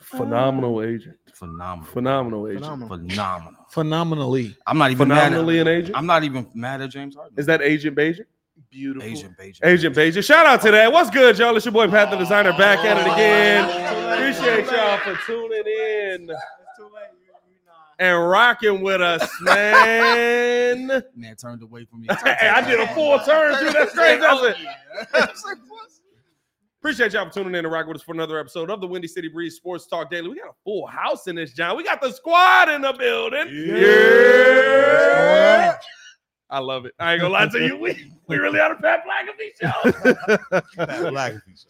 Phenomenal agent. I'm not even mad at I'm not even mad at James Harden. Is that Agent Bajer? Beautiful. Agent Bajer. Shout out to that. What's good, y'all? It's your boy Pat the Designer back at it again. Appreciate y'all for tuning in and rocking with us, man. Man turned away from me. Hey, I did a full turn, dude. That's crazy. That's it. Appreciate y'all for tuning in and rock with us for another episode of the Windy City Breeze Sports Talk Daily. We got a full house in this, John. We got the squad in the building. Yeah. I love it. I ain't gonna lie to you. We really are the Pat Blackaby Show.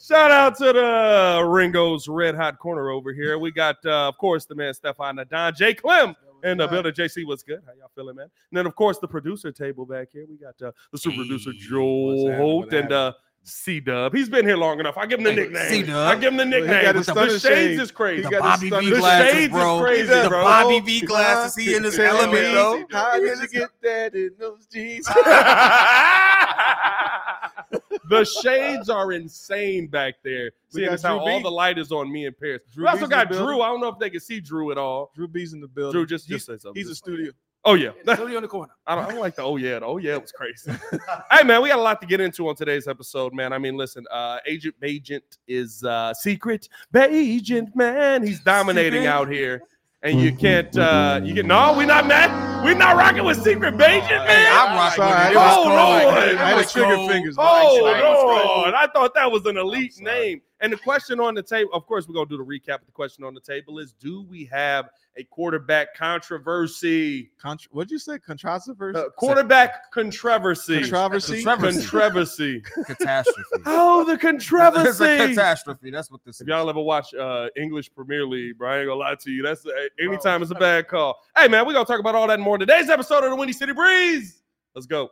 Shout out to the Ringo's Red Hot Corner over here. We got, of course, the man Stefan Don, J. Clem in the building. JC, what's good? How y'all feeling, man? And then, of course, the producer table back here. We got the super producer, Joel Holt, and C-Dub. He's been here long enough. I give him the nickname. C-Dub. I give him the nickname. The shades is crazy. The Bobby V glasses, bro. The Bobby V glasses. He in his element, though. How did you get that in those jeans? The shades are insane back there. Seeing as how all the light is on me and Paris. We also got Drew. I don't know if they can see Drew at all. Drew B's in the building. Drew, just say something. He's a studio. Oh, yeah. Totally on the corner. I don't like the oh, yeah. The oh, yeah, it was crazy. Hey, man, we got a lot to get into on today's episode, man. I mean, listen, Agent Bajer is Secret Bagent, man. He's dominating out here. And you can't, we're not mad. We're not rocking with Secret Bagent, man. Hey, I'm rocking with Lord. I had trigger fingers. Oh, Lord. I thought that was an elite name. And the question on the table, of course, we're going to do the recap. The question on the table is, do we have a quarterback controversy? What'd you say? Controversy? Quarterback controversy. Controversy. Catastrophe. Oh, the controversy. It's a catastrophe. That's what this is. If y'all ever watch English Premier League, bro, I ain't going to lie to you. That's anytime it's a bad call. Hey, man, we're going to talk about all that and more in today's episode of the Windy City Breeze. Let's go.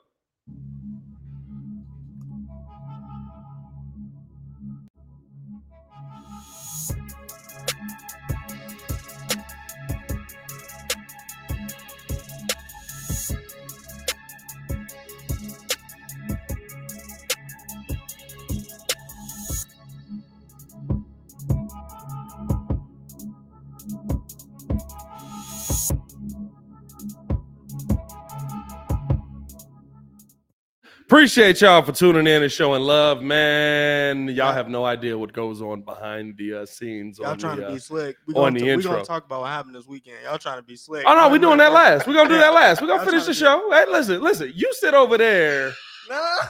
Appreciate y'all for tuning in and showing love, man. Y'all have no idea what goes on behind the scenes. Y'all trying to be slick. We're going to talk about what happened this weekend. Y'all trying to be slick. Oh, no, we're doing that last. We're going to do that last. We're going to finish the show. Hey, listen, you sit over there,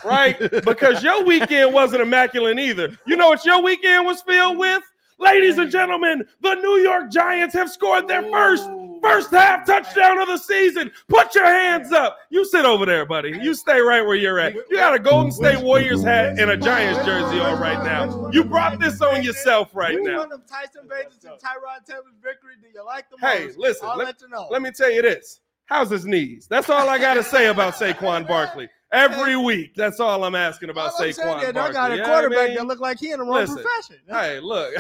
right? Because your weekend wasn't immaculate either. You know what your weekend was filled with? Ladies and gentlemen, the New York Giants have scored their first half touchdown of the season. Put your hands up. You sit over there, buddy. You stay right where you're at. You got a Golden State Warriors hat and a Giants jersey on right now. You brought this on yourself right now. We won them Tyson Bagent and Tyrod Taylor's victory. Do you like them? Hey, listen. I'll let you know. Let me tell you this. How's his knees? That's all I got to say about Saquon Barkley. Every week, that's all I'm asking about Saquon Barkley. I got a quarterback that look like he in the wrong profession. Hey, look,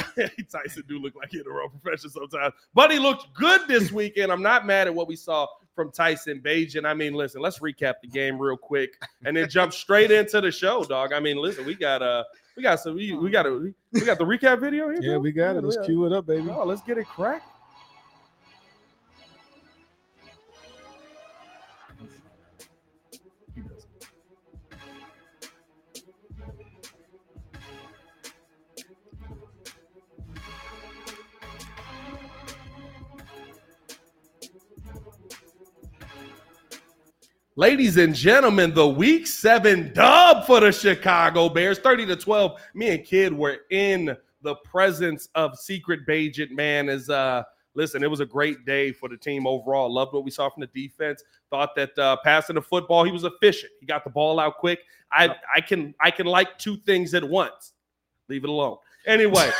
Tyson do look like he in the wrong profession sometimes. But he looked good this weekend. I'm not mad at what we saw from Tyson Bagent. I mean, listen, let's recap the game real quick and then jump straight into the show, dog. I mean, listen, we got the recap video here. Yeah, bro? We got it. Let's cue it up, baby. Oh, let's get it cracked. Ladies and gentlemen, the Week 7 dub for the Chicago Bears, 30-12. Me and Kid were in the presence of Secret Bagent, man. Listen, it was a great day for the team overall. Loved what we saw from the defense. Thought that passing the football, he was efficient. He got the ball out quick. I can like two things at once. Leave it alone. Anyway,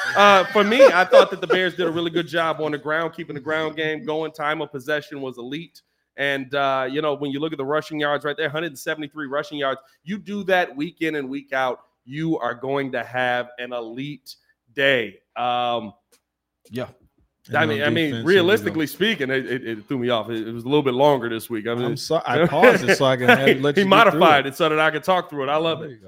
for me, I thought that the Bears did a really good job on the ground, keeping the ground game going. Time of possession was elite. And, when you look at the rushing yards right there, 173 rushing yards, you do that week in and week out, you are going to have an elite day. Yeah. I mean, realistically speaking, it threw me off. It was a little bit longer this week. I mean, I'm sorry, I paused it so I can let you. He modified it so that I could talk through it. I love it.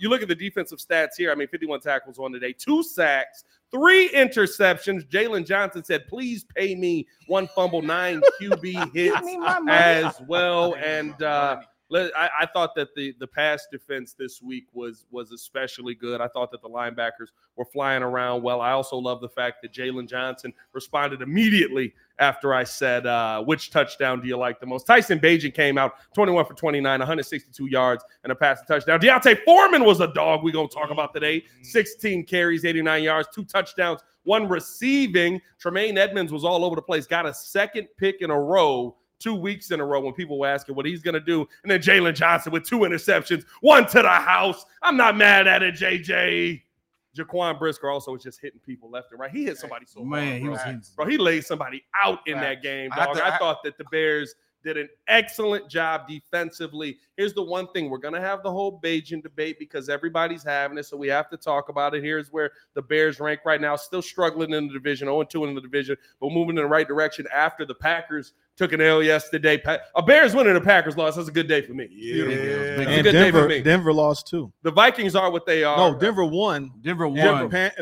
You look at the defensive stats here. I mean, 51 tackles on today, 2 sacks. 3 interceptions. Jaylon Johnson said, please pay me 1 fumble, 9 QB hits as well. And I thought that the pass defense this week was especially good. I thought that the linebackers were flying around well. I also love the fact that Jaylon Johnson responded immediately after I said, which touchdown do you like the most? Tyson Bagent came out 21 for 29, 162 yards, and a pass and touchdown. D'Onta Foreman was a dog we're going to talk about today. 16 carries, 89 yards, 2 touchdowns, 1 receiving. Tremaine Edmonds was all over the place, got a second pick in a row. 2 weeks in a row when people were asking what he's going to do. And then Jaylon Johnson with 2 interceptions, 1 to the house. I'm not mad at it, JJ. Jaquan Brisker also was just hitting people left and right. He hit somebody so man, he was hitting. Bro, he laid somebody out in that game, dog. I thought that the Bears did an excellent job defensively. Here's the one thing. We're going to have the whole Bajan debate because everybody's having it, so we have to talk about it. Here's where the Bears rank right now. Still struggling in the division, 0-2 in the division, but moving in the right direction after the Packers took an L yesterday. A Bears winning, the Packers lost. That's a good day for me. Yeah. And Denver Denver lost too. The Vikings are what they are. No, Denver won. And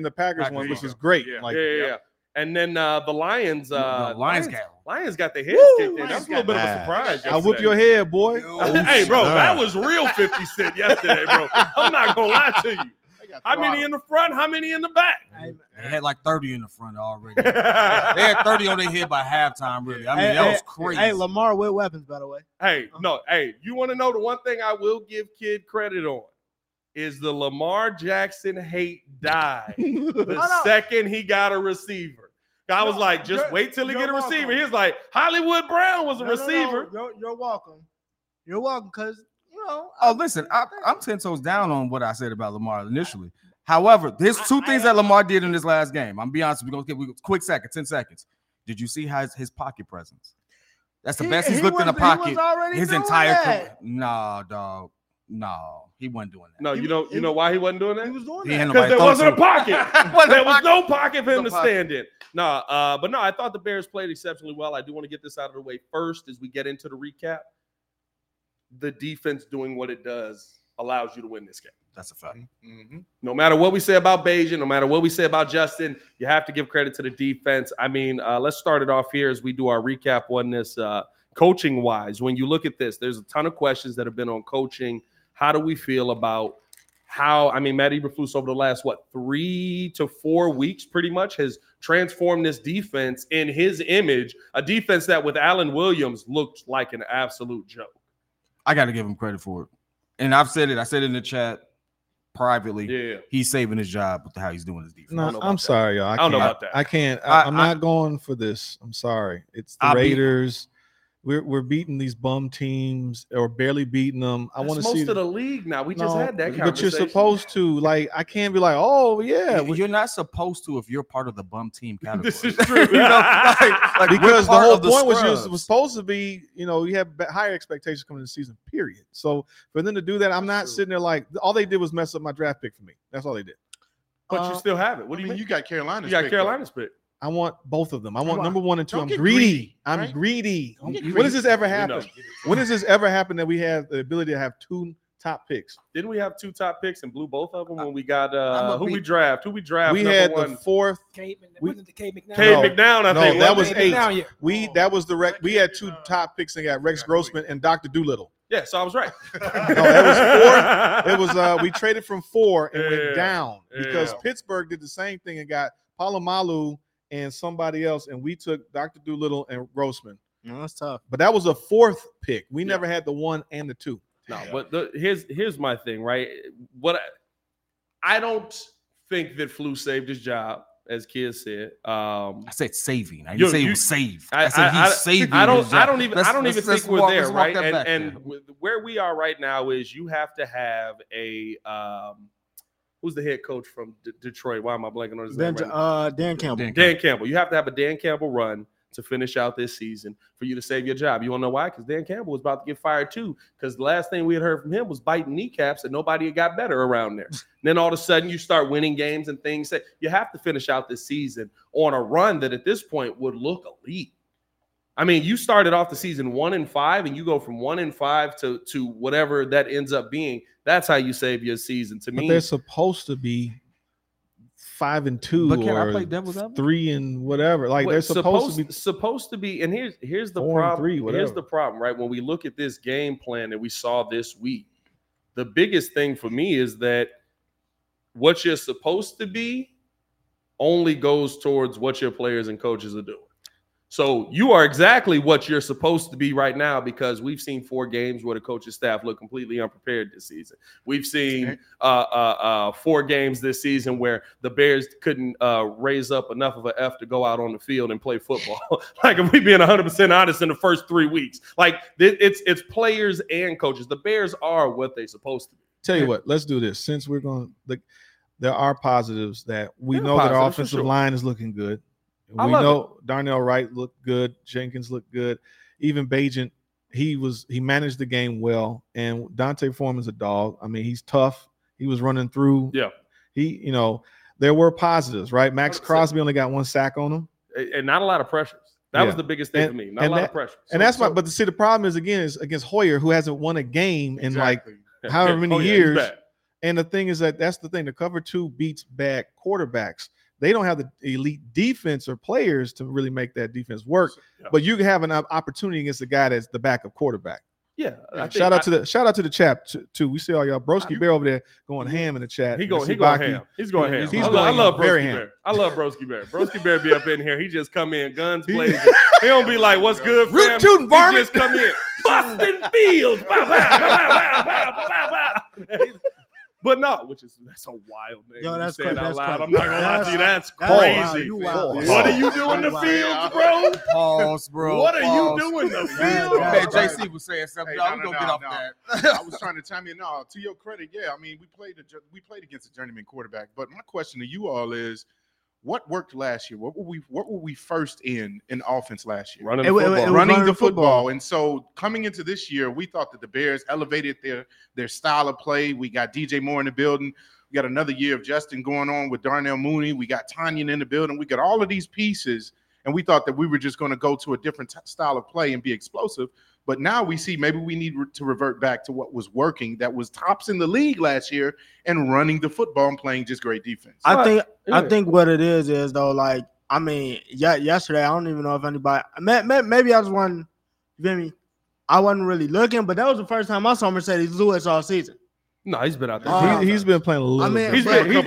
the Packers won, which is great. Yeah. And then the Lions. Lions got their heads kicked in. That was a little bit of a surprise. Yesterday. I whoop your head, boy. Hey, bro, that was real 50 Cent yesterday, bro. I'm not going to lie to you. How many in the front? How many in the back? They had like 30 in the front already. They had 30 on their head by halftime, really. I mean, that was crazy. Hey, Lamar with weapons, by the way. Hey, no, hey, you want to know the one thing I will give kid credit on? Is the Lamar Jackson hate died second he got a receiver. I was like, just wait till he get a receiver. He was like, Hollywood Brown was a receiver. No. You're welcome. You're welcome, cuz. Listen, I'm 10 toes down on what I said about Lamar initially. However, there's two things that Lamar did in this last game. I'm going to be honest. We're going to give a quick second, 10 seconds. Did you see his pocket presence? That's the best he's looked in a pocket. His entire career. Nah, dog. No, he wasn't doing that. No, you know why he wasn't doing that? He was doing that because there wasn't a pocket. There was no pocket for him to stand in. No, I thought the Bears played exceptionally well. I do want to get this out of the way first as we get into the recap. The defense doing what it does allows you to win this game. That's a fact. Mm-hmm. No matter what we say about Bajan, no matter what we say about Justin, you have to give credit to the defense. I mean, let's start it off here as we do our recap on this coaching-wise. When you look at this, there's a ton of questions that have been on coaching. How do we feel about how, I mean, Matt Eberflus over the last, 3 to 4 weeks pretty much has transformed this defense in his image, a defense that with Allen Williams looked like an absolute joke. I got to give him credit for it. And I've said it. I said it in the chat privately. Yeah. He's saving his job with how he's doing his defense. No, I'm sorry, y'all. I don't know about that. I can't. I'm not going for this. I'm sorry. It's the Raiders. We're beating these bum teams or barely beating them. I want to see most of the league now. We just had that conversation. But you're supposed to. Like, I can't be like, oh, yeah. You're not supposed to if you're part of the bum team category. This is true. You know, like because the whole point was supposed to be, you know, you have higher expectations coming into the season, period. So for them to do that, I'm not sitting there like, all they did was mess up my draft pick for me. That's all they did. But you still have it. What do you mean? You got Carolina's pick. I want both of them. I want number 1 and 2. I'm greedy. I'm greedy. When does this ever happen? When does this ever happen that we have the ability to have 2 top picks? Didn't we have 2 top picks and blew both of them when we got who we draft? We had the 4th. Wasn't it K. McNown? I think. No, that was 8. We had 2 top picks and got Rex Grossman and Dr. Doolittle. Yeah, so I was right. No, that was 4. It was we traded from 4 and went down because Pittsburgh did the same thing and got Palomalu and somebody else, and we took Dr. Doolittle and Grossman. No, that's tough. But that was a 4th pick. We never had the 1 and the 2. No, but here's my thing, right? What I don't think that Flu saved his job, as kids said. I said saving. I didn't say he was saved. I said he's saving. I don't even think we're there, right? And where we are right now is you have to have a who's the head coach from Detroit? Why am I blanking on his name? Dan Campbell. You have to have a Dan Campbell run to finish out this season for you to save your job. You want to know why? Because Dan Campbell was about to get fired too, because the last thing we had heard from him was biting kneecaps and nobody had got better around there. And then all of a sudden you start winning games and things. That you have to finish out this season on a run that at this point would look elite. I mean, you started off the season 1-5, and you go from 1-5 to whatever that ends up being. That's how you save your season. To me, they're supposed to be 5-2, but can I play devil's advocate? 3-whatever. Like, they're supposed to be. And here's the problem. Here's the problem, right? When we look at this game plan that we saw this week, the biggest thing for me is that what you're supposed to be only goes towards what your players and coaches are doing. So you are exactly what you're supposed to be right now, because we've seen 4 games where the coaching staff look completely unprepared this season. We've seen 4 games this season where the Bears couldn't raise up enough of an F to go out on the field and play football. Like, if we're being 100% honest, in the first 3 weeks, like it's players and coaches. The Bears are what they're supposed to be. Tell you what, let's do this. Since we're going to – there are positives that we know that our offensive line is looking good. We know Darnell Wright looked good. Jenkins looked good. Even Bagent, he managed the game well. And D'Onta Foreman's a dog. I mean, he's tough. He was running through. Yeah. There were positives, right? Max Crosby only got 1 sack on him. And not a lot of pressures. That was the biggest thing for me. Not a lot of pressures. And that's why. But see, the problem is, again, is against Hoyer, who hasn't won a game in like however many years. And the thing is that's the thing. The cover 2 beats bad quarterbacks. They don't have the elite defense or players to really make that defense work. Yeah. But you have an opportunity against a guy that's the backup quarterback. Yeah. Shout out to the chap too. We see all y'all. Broski Bear over there going ham in the chat. He's going ham. I love Broski Bear. Broski Bear be up in here. He just come in, guns blazing. He don't be like, "What's good, fam?" Root tootin' Barney. He just come in, busting fields. But no, that's a wild name. Yo, that's crazy. That's loud. I'm not gonna lie to you. That's crazy. What are you doing in the field, bro? Pause, bro. What are you doing in the field? Man, JC was saying something. I'm gonna get off that. I was trying to chime in. No, to your credit, yeah. I mean, we played against a journeyman quarterback. But my question to you all is, what worked last year? What were we first in offense last year? Running the football. And so coming into this year, we thought that the Bears elevated their style of play. We got DJ Moore in the building. We got another year of Justin going on with Darnell Mooney. We got Tanyan in the building. We got all of these pieces, and we thought that we were just going to go to a different style of play and be explosive. But now we see maybe we need to revert back to what was working, that was tops in the league last year, and running the football and playing just great defense. I think what it is though, like, I mean, yesterday, I don't even know if anybody – maybe I just wasn't – you feel me? I wasn't really looking, but that was the first time I saw Mercedes Lewis all season. No, he's been out there. He's been playing a little bit.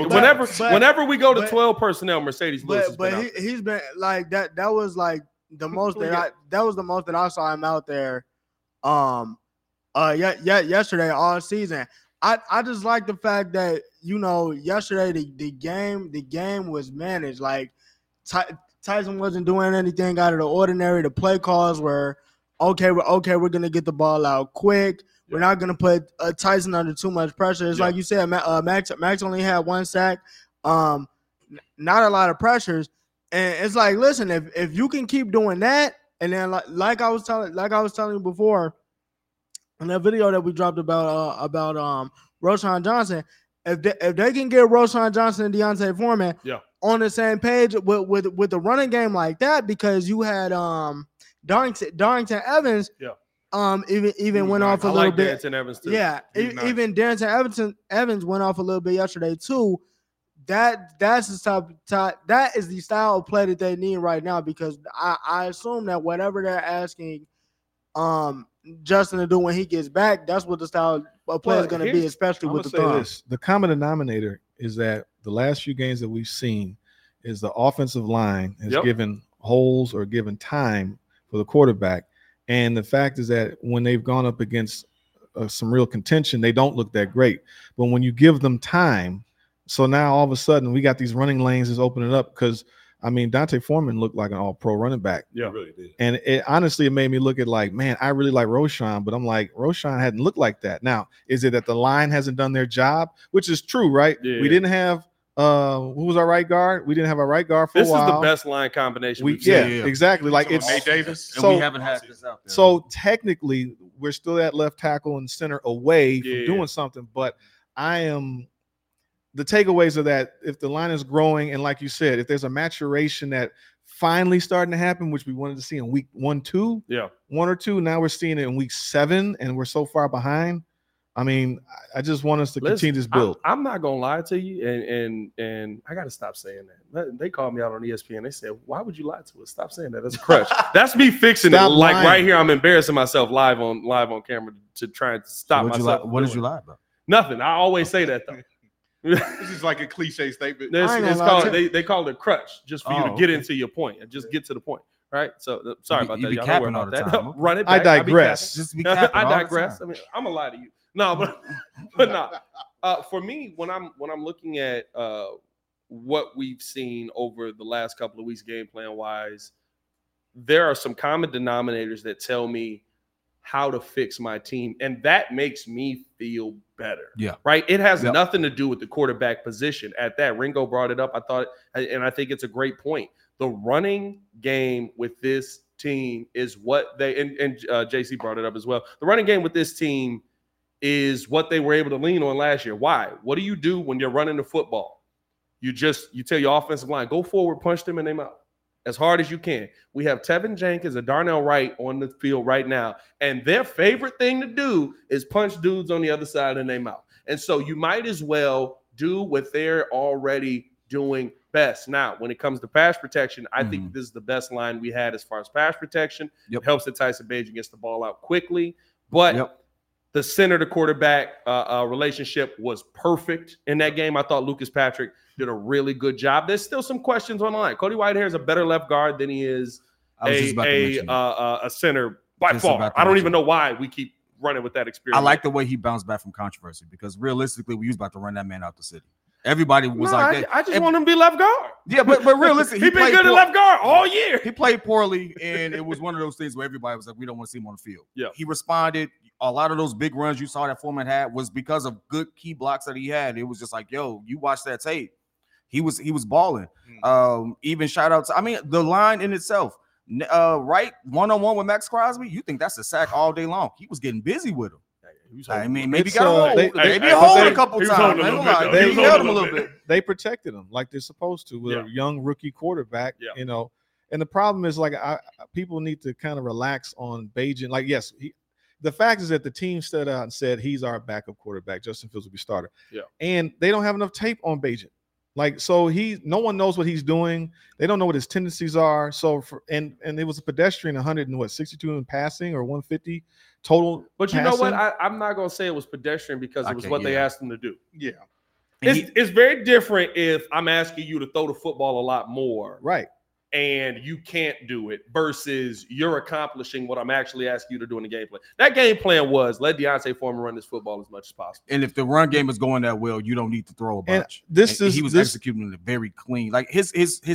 Whenever we go to 12 personnel, Mercedes Lewis has been out there. He's been – like, that was like the most – that I saw him out there. Yesterday all season. I just like the fact that, yesterday the game was managed. Like, Tyson wasn't doing anything out of the ordinary. The play calls were okay. We're gonna get the ball out quick. Yeah. We're not gonna put Tyson under too much pressure. It's like you said, Max only had 1 sack. Not a lot of pressures. And it's like, listen, if you can keep doing that. And then, like I was telling you before, in that video that we dropped about Roschon Johnson, if they can get Roschon Johnson and D'Onta Foreman on the same page with the running game like that, because you had Darrington Evans, even went off a little bit. Darrington Evans too. Yeah, even Darrington Evans went off a little bit yesterday too. That is the style of play that they need right now, because I assume that whatever they're asking Justin to do when he gets back, that's what the style of play is going to be, especially with the throws. The common denominator is that the last few games that we've seen is the offensive line has given holes or given time for the quarterback. And the fact is that when they've gone up against some real contention, they don't look that great. But when you give them time, so now all of a sudden we got these running lanes that's opening up, because, I mean, D'Onta Foreman looked like an all-pro running back. Yeah, really did. And it made me look at, like, man, I really like Roschon, but I'm like, Roschon hadn't looked like that. Now, is it that the line hasn't done their job? Which is true, right? Yeah. We didn't have Who was our right guard? We didn't have our right guard for a while. This is the best line combination we've seen. Yeah, exactly. Like it's Nate Davis, and we haven't had this out there. So technically, we're still at left tackle and center away from doing something. But I am the takeaways are that if the line is growing, and like you said, if there's a maturation that finally starting to happen, which we wanted to see in week one or two, now we're seeing it in week 7, and we're so far behind. I mean, I just want us to continue this build. I'm not gonna lie to you, and I gotta stop saying that. They called me out on ESPN. They said, "Why would you lie to us? Stop saying that. That's a crush." That's me fixing stop it. Lying. Like right here, I'm embarrassing myself live on camera to try and stop myself. What did you lie about? Nothing. I always say that though. This is like a cliche statement. It's called, they call it a crush just for you to get into your point and just get to the point. Right, so sorry about that. Y'all don't worry about that. Run it back. I digress. I mean, I'm gonna lie to you. No, but no. For me, when I'm looking at what we've seen over the last couple of weeks, game plan wise, there are some common denominators that tell me how to fix my team, and that makes me feel better. Yeah, right. It has nothing to do with the quarterback position. At that, Ringo brought it up. I thought, and I think it's a great point. The running game with this team is what they and JC brought it up as well. The running game with this team is what they were able to lean on last year. Why? What do you do when you're running the football? You tell your offensive line, go forward, punch them in their mouth as hard as you can. We have Tevin Jenkins and Darnell Wright on the field right now, and their favorite thing to do is punch dudes on the other side in their mouth. And so you might as well do what they're already doing best. Now, when it comes to pass protection, I think this is the best line we had as far as pass protection. It helps that Tyson Bagent gets the ball out quickly, but the center to quarterback relationship was perfect in that game. I thought Lucas Patrick did a really good job. There's still some questions on the line. Cody Whitehair is a better left guard than he is a center by far. I don't even know why we keep running with that experience. I like the way he bounced back from controversy, because realistically, we was about to run that man out the city. Everybody was that. I just want him to be left guard. Yeah, but realistically, he's been good at left guard all year. He played poorly, and it was one of those things where everybody was like, we don't want to see him on the field. Yeah. He responded. A lot of those big runs you saw that Foreman had was because of good key blocks that he had. It was just like, yo, you watch that tape. He was balling. Mm-hmm. Even shout out to, I mean, the line in itself. Right, one-on-one with Max Crosby, you think that's a sack all day long. He was getting busy with him. I mean, maybe got hold. Maybe hold a couple times. They held him a little bit. They protected him like they're supposed to with a young rookie quarterback. Yeah. You know, and the problem is like people need to kind of relax on Bajan. Like, yes, the fact is that the team stood out and said he's our backup quarterback. Justin Fields will be starter. Yeah, and they don't have enough tape on Bajan. Like, so no one knows what he's doing. They don't know what his tendencies are. So, and it was a pedestrian 162 in passing or 150 total. But you know what? I'm not gonna say it was pedestrian because it was what they asked him to do. Yeah, it's very different if I'm asking you to throw the football a lot more, right? And you can't do it versus you're accomplishing what I'm actually asking you to do in the game plan. That game plan was let D'Onta Foreman run this football as much as possible. And if the run game is going that well, you don't need to throw a bunch. He was executing it very clean. Like his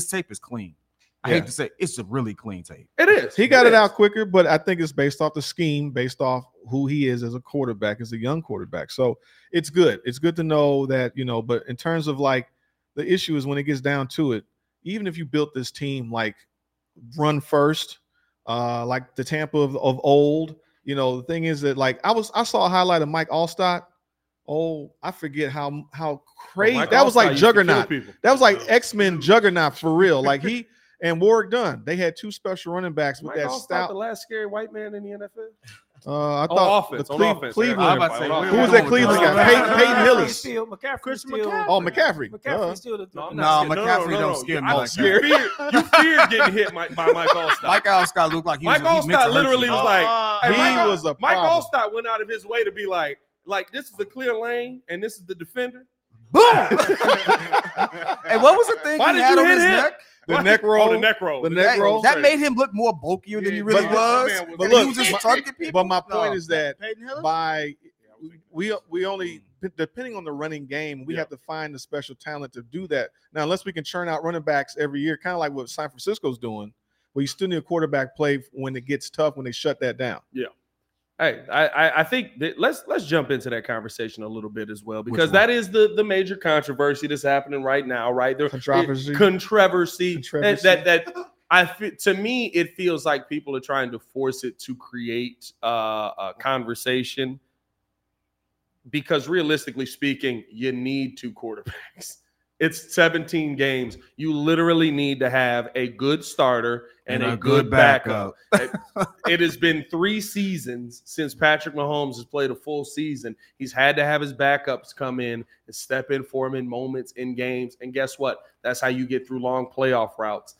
tape is clean. I hate to say it's a really clean tape. It is. He got it out quicker, but I think it's based off the scheme, based off who he is as a quarterback, as a young quarterback. So it's good. It's good to know that, you know, but in terms of like the issue is when it gets down to it, even if you built this team like run first, like the Tampa of old, you know, the thing is that like I saw a highlight of Mike Alstott. Oh, I forget how crazy that was, like juggernaut. That was like X-Men juggernaut for real. Like he and Warwick Dunn, they had two special running backs with Mike that Alstott, stout. The last scary white man in the NFL. I thought Cleveland. Who was that Cleveland guy? Peyton Hillis. Still, McCaffrey. Oh, McCaffrey. McCaffrey still the threat. No, McCaffrey don't scare me. I'm scared. You feared getting hit by Mike Alstott. Mike Alstott looked like he was. Mike Alstott literally was like he was a. Mike Alstott went out of his way to be like this is the clear lane and this is the defender. Boom! And what was the thing he had on his neck? The neck roll. That made him look more bulkier than he really was. But look, he was just targeting people. But my point is that by we only depending on the running game, we have to find the special talent to do that. Now, unless we can churn out running backs every year, kind of like what San Francisco's doing, where you still need a quarterback play when it gets tough when they shut that down. Yeah. Hey, I think that let's jump into that conversation a little bit as well, because that is the major controversy that's happening right now, right? The controversy. That I to me it feels like people are trying to force it to create a conversation, because realistically speaking, you need two quarterbacks. It's 17 games. You literally need to have a good starter and a good backup. It has been 3 seasons since Patrick Mahomes has played a full season. He's had to have his backups come in and step in for him in moments in games. And guess what? That's how you get through long playoff routes.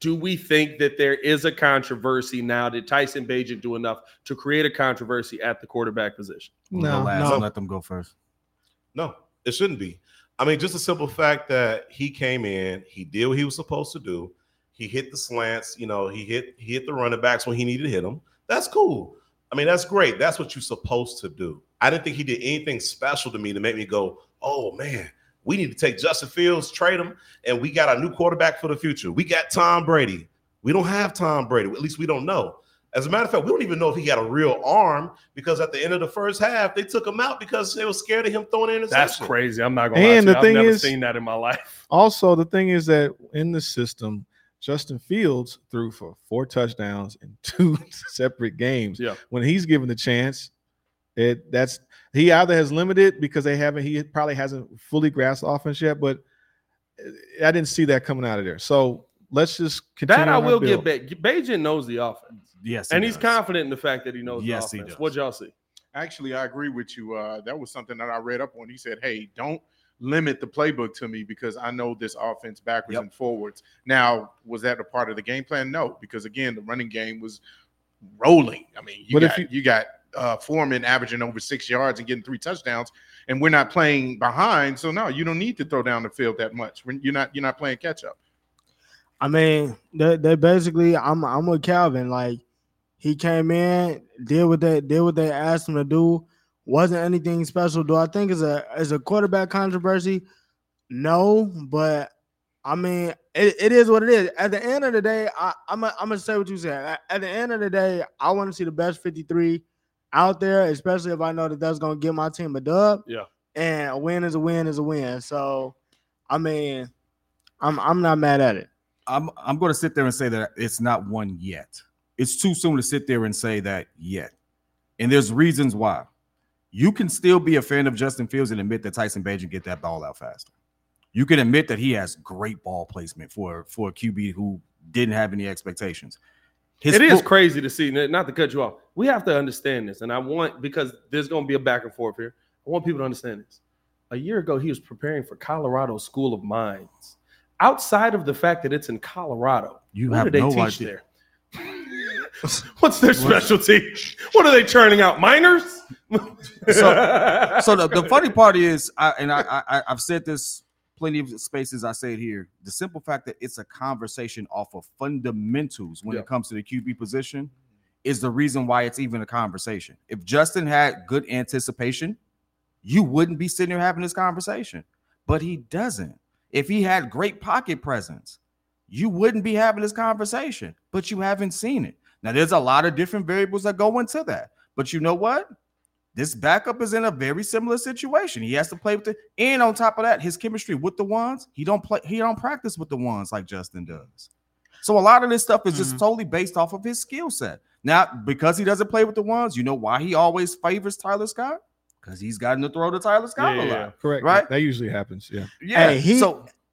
Do we think that there is a controversy now? Did Tyson Bagent do enough to create a controversy at the quarterback position? No. Let them go first. No. It shouldn't be. I mean, just the simple fact that he came in, he did what he was supposed to do. He hit the slants, he hit the running backs when he needed to hit them. That's cool. I mean, that's great. That's what you're supposed to do. I didn't think he did anything special to me to make me go, oh, man, we need to take Justin Fields, trade him, and we got our new quarterback for the future. We got Tom Brady. We don't have Tom Brady. At least we don't know. As a matter of fact, we don't even know if he got a real arm, because at the end of the first half, they took him out because they were scared of him throwing an interception. That's crazy. I'm not going to lie to you. I've never seen that in my life. Also, the thing is that in the system, Justin Fields threw for 4 touchdowns in 2 separate games. Yeah. When he's given the chance, he either has limited because he probably hasn't fully grasped offense yet, but I didn't see that coming out of there. So let's just continue. That I will get back. Bagent knows the offense. Yes, and he's confident in the fact that he knows the offense. Yes, he does. What'd y'all see? Actually, I agree with you. That was something that I read up on. He said, hey, don't limit the playbook to me because I know this offense backwards and forwards. Now, was that a part of the game plan? No, because, again, the running game was rolling. I mean, you got Foreman averaging over 6 yards and getting 3 touchdowns, and we're not playing behind. So, no, you don't need to throw down the field that much. You're not playing catch-up. I mean, they basically. I'm with Calvin. Like, he came in, did what they asked him to do. Wasn't anything special. Do I think it's a quarterback controversy? No, but I mean, it is what it is. At the end of the day, I'm gonna say what you said. At the end of the day, I want to see the best 53 out there, especially if I know that that's gonna give my team a dub. Yeah, and a win is a win is a win. So, I mean, I'm not mad at it. I'm going to sit there and say that it's not one yet. It's too soon to sit there and say that yet. And there's reasons why. You can still be a fan of Justin Fields and admit that Tyson Bagent get that ball out faster. You can admit that he has great ball placement for a QB who didn't have any expectations. It is crazy to see, not to cut you off. We have to understand this, and because there's going to be a back and forth here. I want people to understand this. A year ago, he was preparing for Colorado School of Mines. Outside of the fact that it's in Colorado, what do they teach there? What's their specialty? What are they churning out? Minors? So the funny part is, I've said this plenty of spaces. I say it here. The simple fact that it's a conversation off of fundamentals when it comes to the QB position is the reason why it's even a conversation. If Justin had good anticipation, you wouldn't be sitting here having this conversation. But he doesn't. If he had great pocket presence, you wouldn't be having this conversation, but you haven't seen it. Now, there's a lot of different variables that go into that, but you know what? This backup is in a very similar situation. He has to play with it, and on top of that, his chemistry with the ones, he don't practice with the ones like Justin does. So a lot of this stuff is just totally based off of his skill set. Now, because he doesn't play with the ones, you know why he always favors Tyler Scott? Because he's gotten to throw to Tyler Scott a lot. Yeah, correct. Right? That usually happens. Yeah. Yeah. Hey,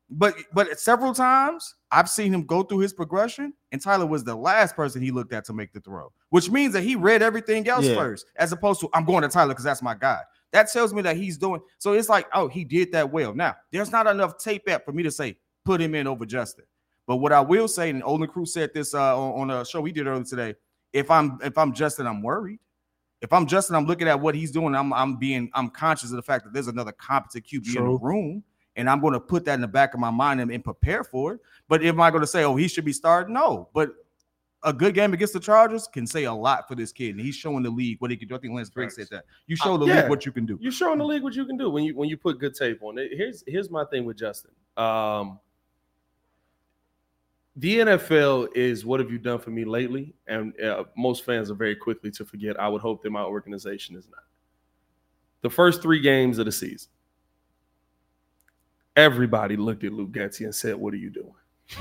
but several times I've seen him go through his progression, and Tyler was the last person he looked at to make the throw, which means that he read everything else first, as opposed to I'm going to Tyler because that's my guy. That tells me that he's doing. So it's like, oh, he did that well. Now, there's not enough tape app for me to say put him in over Justin. But what I will say, and Olin Cruz said this on a show we did earlier today, if I'm Justin, I'm worried. If I'm Justin, I'm looking at what he's doing. I'm conscious of the fact that there's another competent QB in the room, and I'm going to put that in the back of my mind and prepare for it. But am I going to say, oh, he should be starting? No. But a good game against the Chargers can say a lot for this kid, and he's showing the league what he can do. I think Lance Briggs said that. You show the league what you can do. You're showing the league what you can do when you put good tape on it. Here's my thing with Justin. The NFL is what have you done for me lately? And most fans are very quickly to forget. I would hope that my organization is not. The first three games of the season, everybody looked at Luke Getsy and said, what are you doing?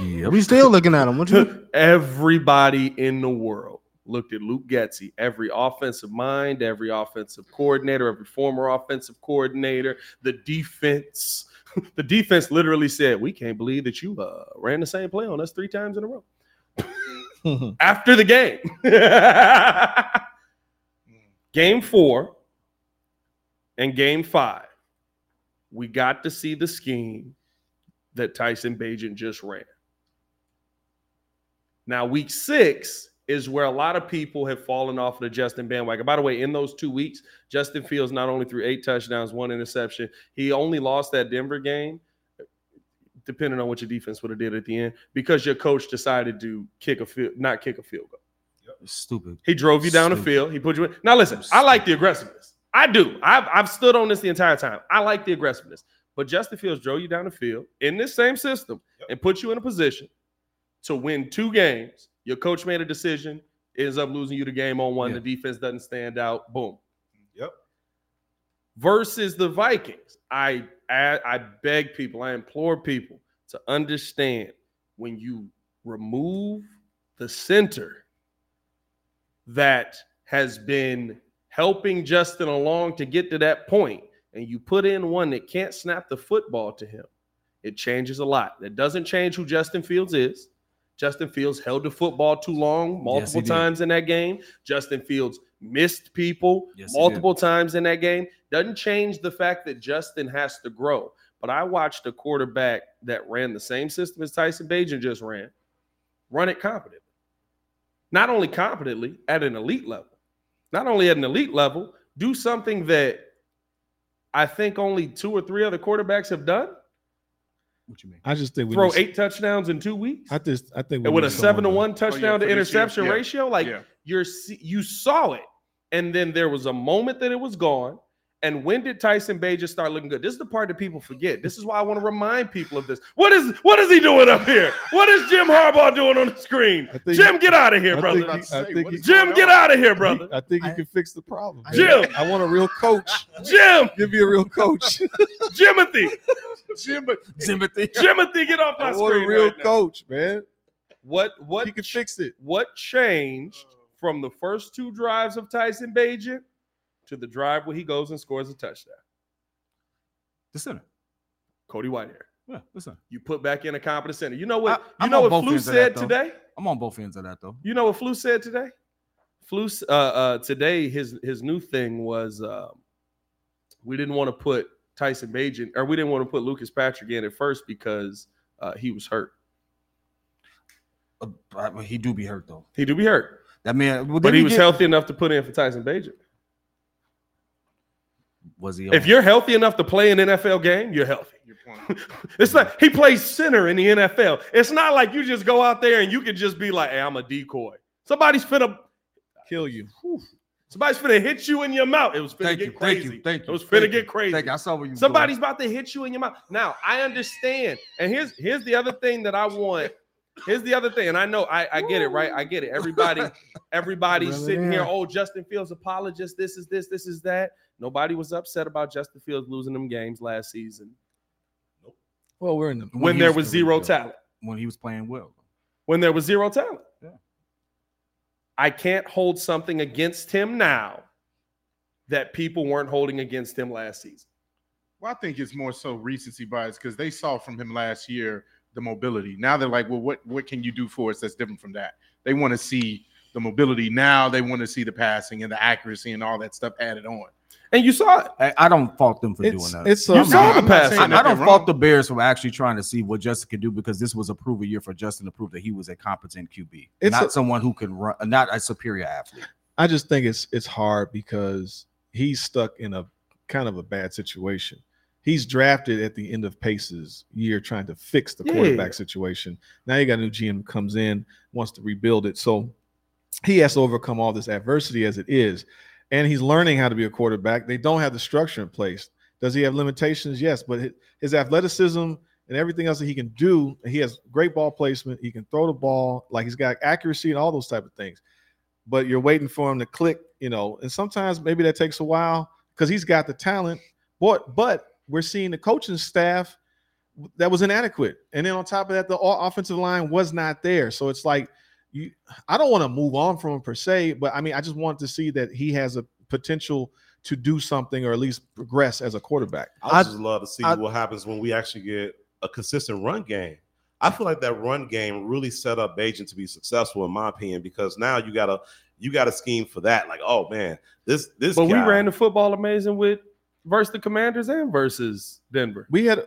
Yeah, we still looking at him. What you? Everybody in the world looked at Luke Getsy. Every offensive mind, every offensive coordinator, every former offensive coordinator, the defense. The defense literally said, we can't believe that you ran the same play on us three times in a row. After the game. Game 4 and game 5, we got to see the scheme that Tyson Bagent just ran. Now, week 6 is where a lot of people have fallen off the Justin bandwagon. By the way, in those 2 weeks, Justin Fields not only threw 8 touchdowns, 1 interception. He only lost that Denver game, depending on what your defense would have did at the end, because your coach decided to not kick a field goal. Yep. Stupid. He drove you down the field. He put you in. Now, listen, I like the aggressiveness. I do. I've stood on this the entire time. I like the aggressiveness. But Justin Fields drove you down the field in this same system and put you in a position to win 2 games. Your coach made a decision, ends up losing you the game on 1. Yeah. The defense doesn't stand out. Boom. Yep. Versus the Vikings, I beg people, I implore people to understand when you remove the center that has been helping Justin along to get to that point, and you put in one that can't snap the football to him, it changes a lot. That doesn't change who Justin Fields is. Justin Fields held the football too long multiple times in that game. Justin Fields missed people multiple times in that game. Doesn't change the fact that Justin has to grow. But I watched a quarterback that ran the same system as Tyson Bagent just ran, run it competently. Not only competently, at an elite level. Not only at an elite level, do something that I think only 2 or 3 other quarterbacks have done. What you mean? I just think throw 8 touchdowns in 2 weeks. I think and with a 7-1 touchdown to interception ratio, you saw it, and then there was a moment that it was gone. And when did Tyson Bagent start looking good? This is the part that people forget. This is why I want to remind people of this. What is he doing up here? What is Jim Harbaugh doing on the screen? Jim, get out of here, brother. Jim, get out of here, brother. I think you can fix the problem. Jim. I want a real coach. Jim. Give me a real coach. Jimothy, get off my screen. I want a real coach, man. What you can fix it. What changed from the first 2 drives of Tyson Bagent to the drive where he goes and scores a touchdown? The center. Cody Whitehair. Yeah, listen. You put back in a competent center. You know what? You know what Flew said today? I'm on both ends of that, though. You know what Flew said today? Flew today, his new thing was we didn't want to put Tyson Bagent, or we didn't want to put Lucas Patrick in at first because he was hurt. He do be hurt, though. He do be hurt. That man, but he was healthy enough to put in for Tyson Bagent. Was he? If you're healthy enough to play an NFL game, you're healthy. It's like he plays center in the NFL. It's not like you just go out there and you can just be like, hey, I'm a decoy. Somebody's finna kill you. Whew. Somebody's finna hit you in your mouth. It was finna get crazy. It was finna get crazy. I saw what you. Somebody's about to hit you in your mouth. Now, I understand. And here's the other thing that I want. Here's the other thing, and I know I get it, right? I get it. Everybody's really sitting here, oh, Justin Fields apologist, this is this, this is that. Nobody was upset about Justin Fields losing them games last season. Nope. Well, we're in the when there was zero talent. When he was playing well. When there was zero talent. Yeah. I can't hold something against him now that people weren't holding against him last season. Well, I think it's more so recency bias because they saw from him last year the mobility. Now they're like, well, what can you do for us that's different from that? They want to see the mobility. Now they want to see the passing and the accuracy and all that stuff added on. And you saw it. I don't fault them for doing that. You saw the pass. I don't fault the Bears for actually trying to see what Justin could do because this was a proven year for Justin to prove that he was a competent QB, not someone who could run, not a superior athlete. I just think it's hard because he's stuck in a kind of a bad situation. He's drafted at the end of Pace's year trying to fix the quarterback situation. Now you got a new GM comes in, wants to rebuild it. So he has to overcome all this adversity as it is. And he's learning how to be a quarterback. They don't have the structure in place. Does he have limitations? Yes, but his athleticism and everything else that he can do. He has great ball placement. He can throw the ball. Like, he's got accuracy and all those type of things. But you're waiting for him to click, you know. And sometimes maybe that takes a while because he's got the talent. But we're seeing the coaching staff that was inadequate. And then on top of that, the offensive line was not there. So it's like, I don't want to move on from him per se, but, I mean, I just want to see that he has a potential to do something or at least progress as a quarterback. I just love to see what happens when we actually get a consistent run game. I feel like that run game really set up Bagent to be successful, in my opinion, because now you got a scheme for that. Like, oh, man, this But guy. We ran the football amazing versus the Commanders and versus Denver. We had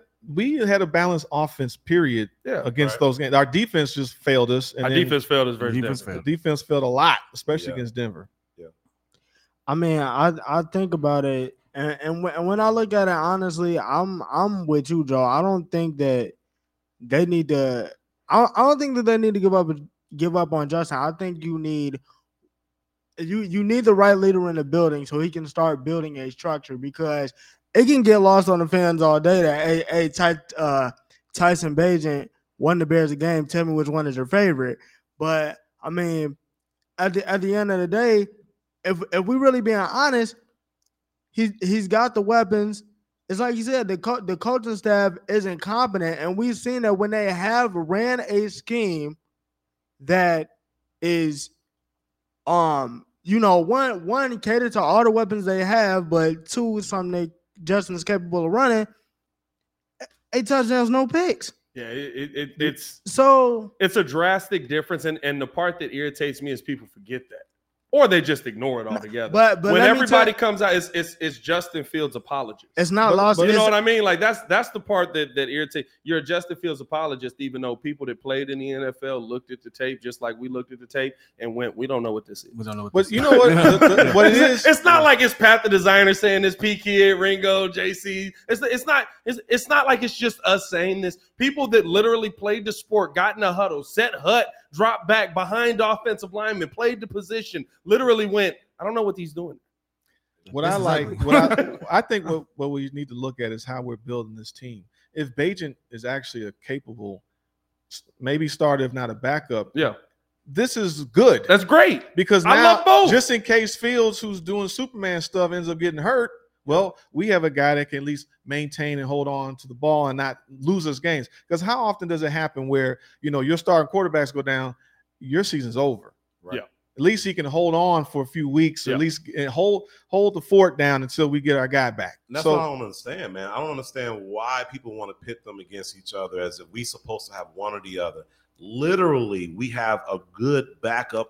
a balanced offense, period, against those games. Our defense just failed us. And defense failed us versus Denver. The defense failed a lot, especially against Denver. Yeah. I mean, I think about it, and when I look at it, honestly, I'm with you, Joe. I don't think that they need to – I don't think that they need to give up on Justin. I think you need – you need the right leader in the building so he can start building a structure, because it can get lost on the fans all day that, hey, Tyson Bagent won the Bears a game. Tell me which one is your favorite. But, I mean, at the end of the day, if we really being honest, he's got the weapons. It's like you said, the coaching staff isn't competent, and we've seen that when they have ran a scheme that is – you know, one catered to all the weapons they have, but two, something Justin's capable of running. 8 touchdowns, no picks. Yeah, it's a drastic difference, and the part that irritates me is people forget that, or they just ignore it altogether. But when everybody comes out, it's Justin Fields apologist. It's not lost. But you know what I mean? Like that's the part that irritates. You're a Justin Fields apologist, even though people that played in the NFL looked at the tape just like we looked at the tape and went, "We don't know what this is." We don't know what. But you know what? What it is? It's not like it's Pat the Designer saying this. P Kid, Ringo, JC. It's not. It's not like it's just us saying this. People that literally played the sport, got in a huddle, set hut, dropped back behind offensive linemen, played the position. Literally went, I don't know what he's doing. What I like, I think what we need to look at is how we're building this team. If Bagent is actually a capable, maybe starter, if not a backup, this is good. That's great. Because now, just in case Fields, who's doing Superman stuff, ends up getting hurt, well, we have a guy that can at least maintain and hold on to the ball and not lose us games. Because how often does it happen where, you know, your starting quarterbacks go down, your season's over? Right. Yeah. At least he can hold on for a few weeks, at least and hold the fort down until we get our guy back. And that's what I don't understand, man. I don't understand why people want to pit them against each other as if we're supposed to have one or the other. Literally, we have a good backup.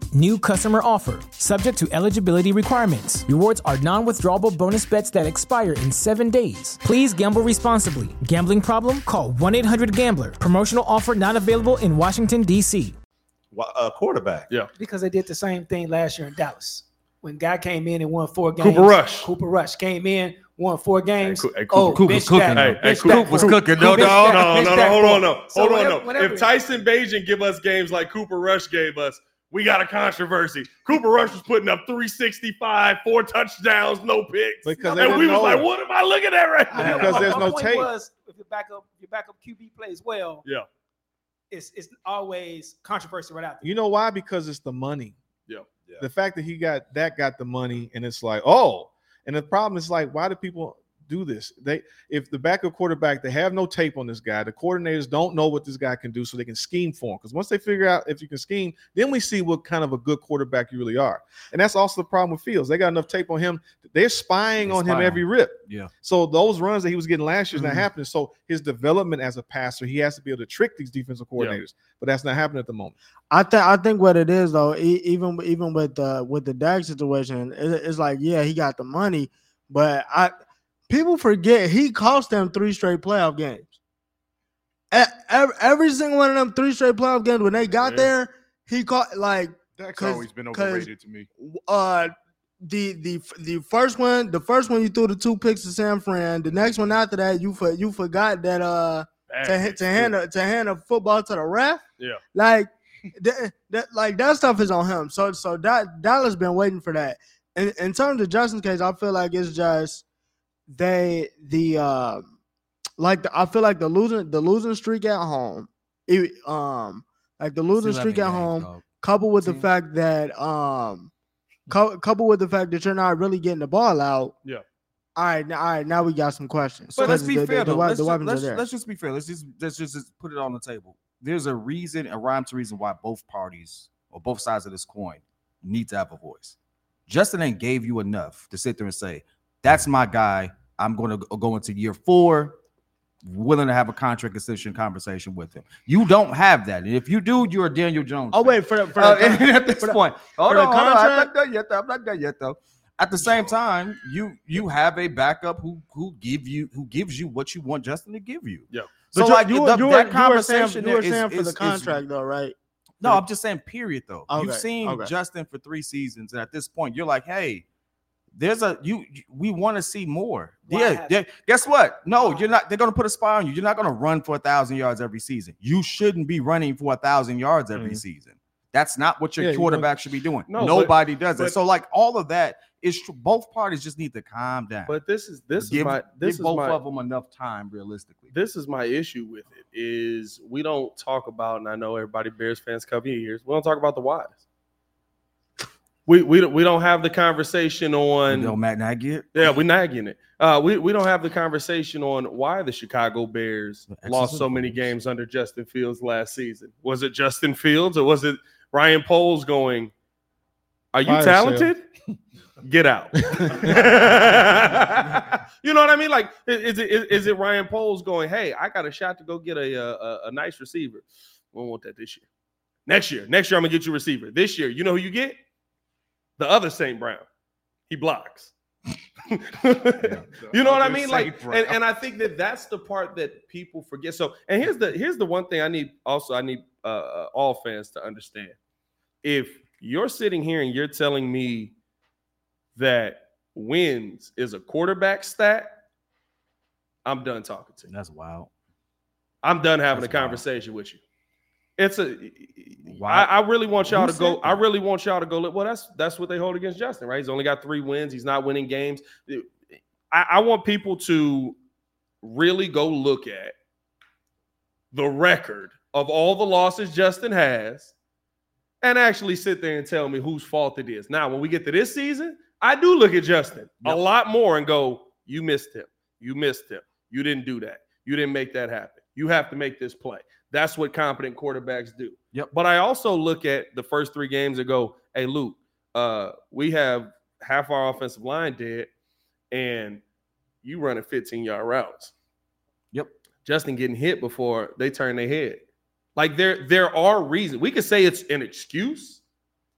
New customer offer. Subject to eligibility requirements. Rewards are non-withdrawable bonus bets that expire in 7 days. Please gamble responsibly. Gambling problem? Call 1-800-GAMBLER. Promotional offer not available in Washington, D.C. Quarterback. Yeah. Because they did the same thing last year in Dallas. When guy came in and won 4 games. Cooper Rush came in. Won 4 games. Hey, Coop was cooking. Coop was cooking. No. Hold on. If Tyson Bagent give us games like Cooper Rush gave us, we got a controversy. Cooper Rush was putting up 365, 4 touchdowns, no picks. And we was like, what am I looking at right now? Because there's no tape. If your backup QB plays well, it's always controversy right out there. You know why? Because it's the money. Yeah. The fact that he got the money, and it's like, oh. And the problem is, like, why do people do this. If the backup quarterback, they have no tape on this guy. The coordinators don't know what this guy can do, so they can scheme for him. Because once they figure out if you can scheme, then we see what kind of a good quarterback you really are. And that's also the problem with Fields. They got enough tape on him. They're spying on him every rip. Yeah. So those runs that he was getting last year is not happening. So his development as a passer, he has to be able to trick these defensive coordinators. But that's not happening at the moment. I think what it is, though, even with the Dak situation, it's like, yeah, he got the money. But people forget he cost them 3 straight playoff games. Every single one of them 3 straight playoff games, when they got there, he caught, like, that's always been overrated to me. The first one you threw the 2 picks to San Fran. The next one after that, you forgot that to hand a football to the ref. Yeah, like that stuff is on him. So Dallas been waiting for that. In terms of Justin's case, I feel like it's just the losing streak at home, coupled with the fact that you're not really getting the ball out. Yeah. All right. Now we got some questions. But let's be fair, though. Let's just be fair. Let's just put it on the table. There's a reason, a rhyme to reason, why both parties or both sides of this coin need to have a voice. Justin ain't gave you enough to sit there and say, that's my guy. I'm going to go into year 4, willing to have a contract extension conversation with him. You don't have that. And if you do, you're a Daniel Jones. Oh, wait, at this point. I'm not done yet, though. At the same time, you have a backup who gives you what you want Justin to give you. Yeah. So but like that conversation you were saying for the contract, though, right? No, I'm just saying, period, though. Okay, you've seen Justin for 3 seasons, and at this point, you're like, hey, we want to see more. Yeah, guess what? No, you're not. They're going to put a spy on you. You're not going to run for 1,000 yards every season. You shouldn't be running for 1,000 yards every season. That's not what your quarterback should be doing. No, nobody does it. So, like, all of that is both parties just need to calm down. But give both of them enough time, realistically. This is my issue with it is we don't talk about, and I know everybody Bears fans cover your ears. We don't talk about the whys. We don't have the conversation on. No, Matt nagging it. Yeah, we're nagging it. We don't have the conversation on why the Chicago Bears lost so many games under Justin Fields last season. Was it Justin Fields or was it Ryan Poles going, are you talented? Get out. You know what I mean? Like, is it Ryan Poles going, hey, I got a shot to go get a nice receiver. We don't want that this year. Next year, I'm going to get you a receiver. This year, you know who you get? The other St. Brown. He blocks. You know what I mean? Like, and I think that's the part that people forget. So, and here's the one thing I need all fans to understand. If you're sitting here and you're telling me that wins is a quarterback stat, I'm done talking to you. That's wild. I'm done having a conversation with you. It's a wow. I really want y'all to go. I really want y'all to go. Well, that's what they hold against Justin, right? He's only got 3 wins. He's not winning games. I want people to really go look at the record of all the losses Justin has and actually sit there and tell me whose fault it is. Now, when we get to this season, I do look at Justin a lot more and go, you missed him. You missed him. You didn't do that. You didn't make that happen. You have to make this play. That's what competent quarterbacks do. Yep. But I also look at the first 3 games and go, hey, Luke, we have half our offensive line dead, and you running 15-yard routes. Yep. Justin getting hit before they turn their head. Like, there are reasons. We could say it's an excuse,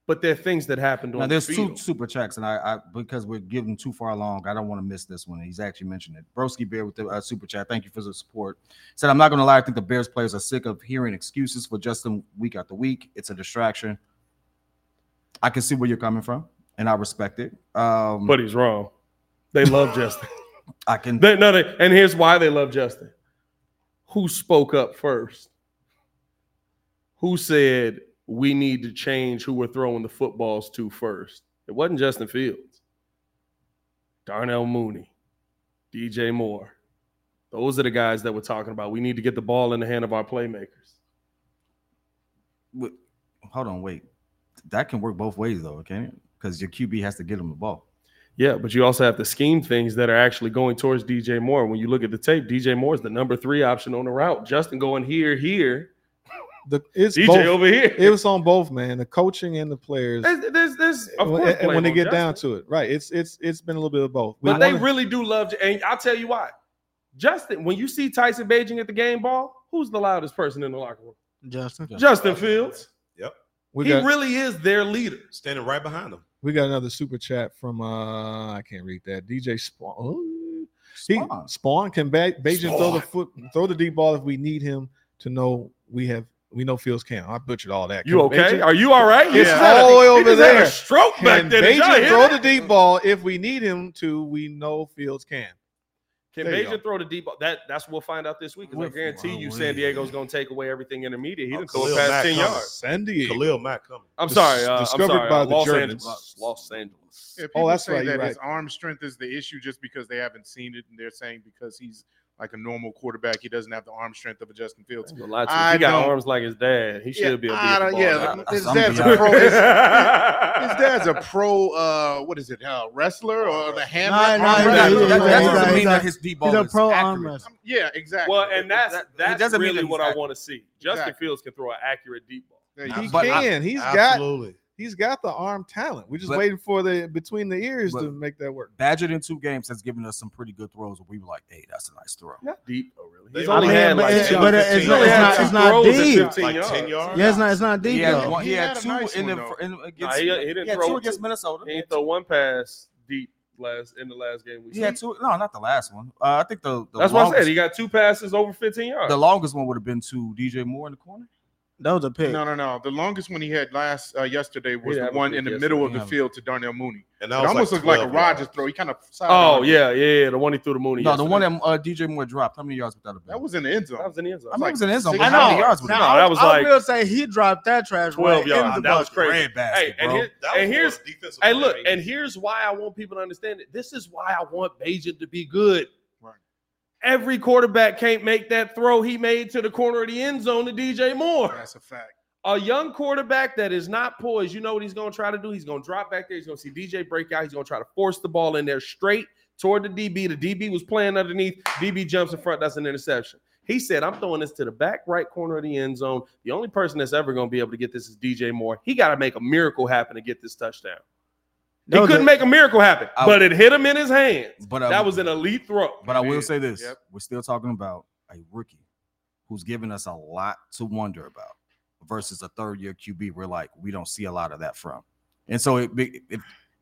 but there are things that happened on the field. Now, there's 2 super checks, and I because we're getting too far along, I don't want to miss this one. He's actually mentioned it. Broski Bear with the super chat. Thank you for the support. Said, I'm not going to lie. I think the Bears players are sick of hearing excuses for Justin week after week. It's a distraction. I can see where you're coming from, and I respect it. But he's wrong. They love Justin. And here's why they love Justin. Who spoke up first? Who said we need to change who we're throwing the footballs to first? It wasn't Justin Fields. Darnell Mooney, DJ Moore. Those are the guys that we're talking about. We need to get the ball in the hand of our playmakers. Wait, that can work both ways, though, can't it? Because your QB has to get him the ball. Yeah, but you also have to scheme things that are actually going towards DJ Moore. When you look at the tape, DJ Moore is the number three option on the route. Justin going here. DJ both, over here. It was on both, man. The coaching and the players. Of course, when they get Justin down to it, right? It's been a little bit of both. But they really do love, and I'll tell you why. Justin, when you see Tyson Bagent at the game ball, who's the loudest person in the locker room? Justin Fields. Yep. He really is their leader, standing right behind him. We got another super chat from I can't read that. DJ Spawn. Oh, Spawn. Can Bajan throw the deep ball if we need him to know we know Fields can. I butchered all that. You okay? Are you all right? It's all the way over there. Stroke back there. Bajan throw the deep ball if we need him to. We know Fields can. Can Bajan throw the deep ball? That's what we'll find out this week. Because I guarantee you San Diego's going to take away everything intermediate. He didn't throw it past 10 yards. San Diego. Khalil Mack coming. I'm sorry. By the Germans. Los Angeles. Yeah, that's right. That his arm strength is the issue just because they haven't seen it. And they're saying because he's like a normal quarterback, he doesn't have the arm strength of a Justin Fields. He got arms like his dad. He should be a ball. Yeah, like, his dad's a pro. His dad's a pro. What is it? Wrestler or the hammer? That doesn't mean that his deep ball is pro arm wrestler. Yeah, exactly. Well, and that's really what I want to see. Justin Fields can throw an accurate deep ball. He can. He's got the arm talent. We're just waiting for the between the ears to make that work. Badger in 2 games has given us some pretty good throws where we were like, "Hey, that's a nice throw." Not deep, oh really? He's only had like 10 yards. Yeah, it's not deep. He had two against. He didn't throw against Minnesota. He throw one pass deep in the last game. He had two. No, not the last one. I think the that's what I said. He got 2 passes over 15 yards. The longest one would have been to DJ Moore in the corner. That was a pick. No. The longest one he had yesterday was the one in the middle of the field to Darnell Mooney. And that almost looked like a Rodgers throw. He kind of yeah. The one he threw to Mooney. No, the one that DJ Moore dropped. How many yards would that have been? That was in the end zone. I mean, it was in the end zone. How many yards was that? No, that was like I will say he dropped that trash 12 yards. That was crazy. Hey, and here's hey look, and here's why I want people to understand it. This is why I want Bajan to be good. Every quarterback can't make that throw he made to the corner of the end zone to DJ Moore. That's a fact. A young quarterback that is not poised, you know what he's going to try to do? He's going to drop back there. He's going to see DJ break out. He's going to try to force the ball in there straight toward the DB. The DB was playing underneath. DB jumps in front. That's an interception. He said, I'm throwing this to the back right corner of the end zone. The only person that's ever going to be able to get this is DJ Moore. He got to make a miracle happen to get this touchdown. He couldn't make a miracle happen, but it hit him in his hands. But that was an elite throw. But I will say this. Yep. We're still talking about a rookie who's given us a lot to wonder about versus a third-year QB we're like, we don't see a lot of that from. And so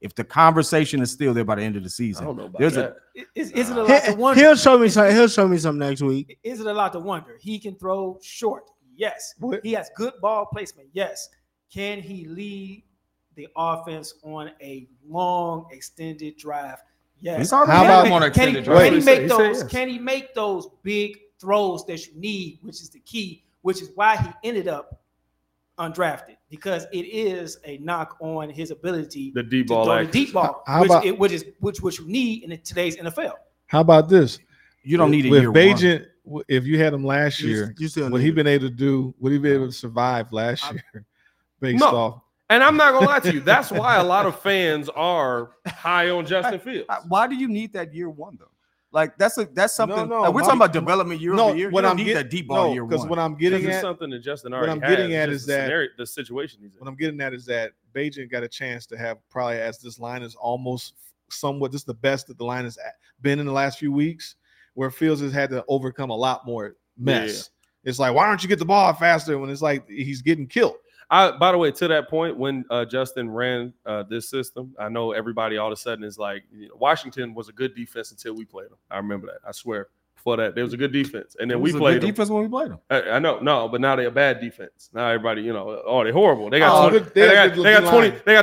if the conversation is still there by the end of the season, I don't know about that. Is it a lot to wonder? He'll show me something next week. Is it a lot to wonder? He can throw short. Yes. What? He has good ball placement. Yes. Can he lead the offense on a long extended drive? Yes. How about on an extended drive? Can he make those big throws that you need, which is the key, which is why he ended up undrafted, because it is a knock on his ability to throw the deep ball, which you need in today's NFL. How about this? You don't need it with Bajan. If you had him last year, would he be able to survive last year based off? And I'm not going to lie to you. That's why a lot of fans are high on Justin Fields. Why do you need that year one, though? Like, that's something. No, we're talking about development year over year. You don't need that deep ball year one. Because what I'm getting at is something that Justin already has. What I'm getting at is the situation he's in. What I'm getting at is that Bajan got a chance to have probably, as this line is almost somewhat, this is the best that the line has been in the last few weeks, where Fields has had to overcome a lot more mess. Yeah. It's like, why don't you get the ball faster when it's like he's getting killed? By the way, to that point, when Justin ran this system, I know everybody all of a sudden is like, Washington was a good defense until we played them. I remember that. I swear. Before that, there was a good defense. And then we played them. Defense when we played them. I know. No, but now they're a bad defense. Now everybody, they're horrible. They got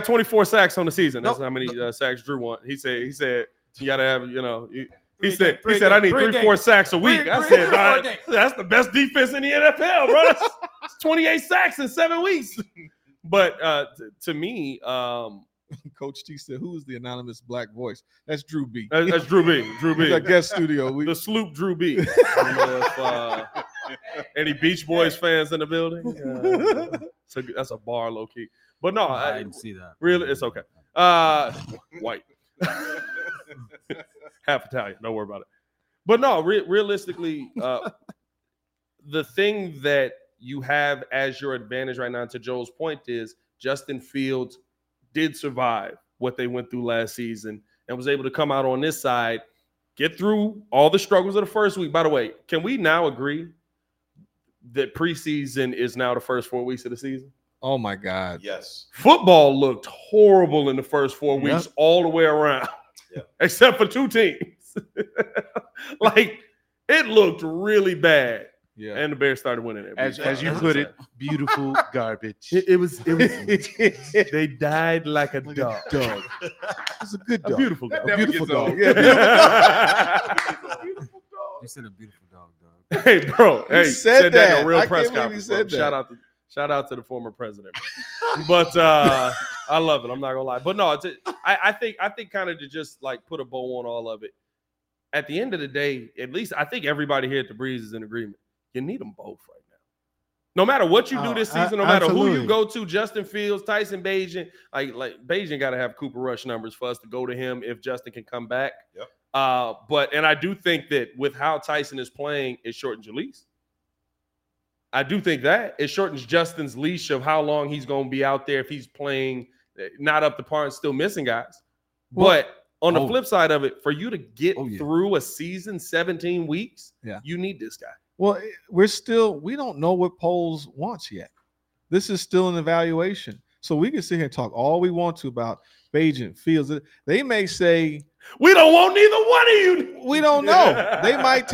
24 sacks on the season. That's how many sacks Drew won. He said, you got to have, He said, I need 3-4 sacks a week. I said, that's the best defense in the NFL, bro. That's 28 sacks in 7 weeks. But to me, Coach T said, who is the anonymous black voice? That's Drew B. That's Drew B. Drew B. He's guest studio. The Sloop Drew B. I don't know if any Beach Boys fans in the building. That's a bar low key. But no, I didn't see that. Really, it's okay. White. Half Italian. Don't worry about it. But no, realistically, the thing that you have as your advantage right now, to Joel's point, is Justin Fields did survive what they went through last season and was able to come out on this side, get through all the struggles of the first week. By the way, can we now agree that preseason is now the first 4 weeks of the season? Oh, my God. Yes. Football looked horrible in the first 4 weeks all the way around, except for two teams. Like, it looked really bad. Yeah. And the Bears started winning it. As you put it, beautiful garbage. It was they died like a dog. It was a good dog. A beautiful dog. You said a beautiful dog, dog. Hey, bro. Hey, said that in a real press conference. Shout out to the former president. But I love it. I'm not gonna lie. But no, I think kind of to just like put a bow on all of it. At the end of the day, at least I think everybody here at The Breeze is in agreement. You need them both right now. No matter what you do this season, no matter who you go to, Justin Fields, Tyson Bagent, like Bagent got to have Cooper Rush numbers for us to go to him if Justin can come back. Yep. And I do think that with how Tyson is playing, it shortens your lease. I do think that. It shortens Justin's leash of how long he's going to be out there if he's playing not up to par and still missing guys. Well, but on the flip side of it, for you to get through a season, 17 weeks, you need this guy. Well, we don't know what Poles wants yet. This is still an evaluation. So we can sit here and talk all we want to about Bagent, Fields. They may say, we don't want neither one of you. We don't know. They might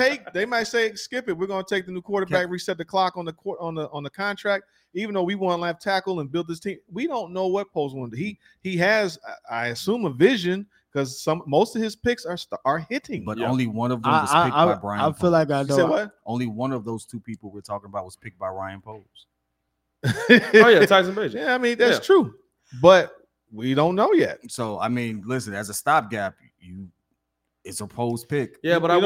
say, skip it. We're going to take the new quarterback, reset the clock on the contract, even though we want to left tackle and build this team. We don't know what Poles wanted. He has, I assume, a vision. Because most of his picks are hitting, but only one of them was picked by Brian. I feel like I know. You said what? Only one of those two people we're talking about was picked by Ryan Poles. Tyson Bagent. Yeah, I mean that's true, but we don't know yet. So I mean, listen, as a stopgap, it's a Poles pick. Yeah, but I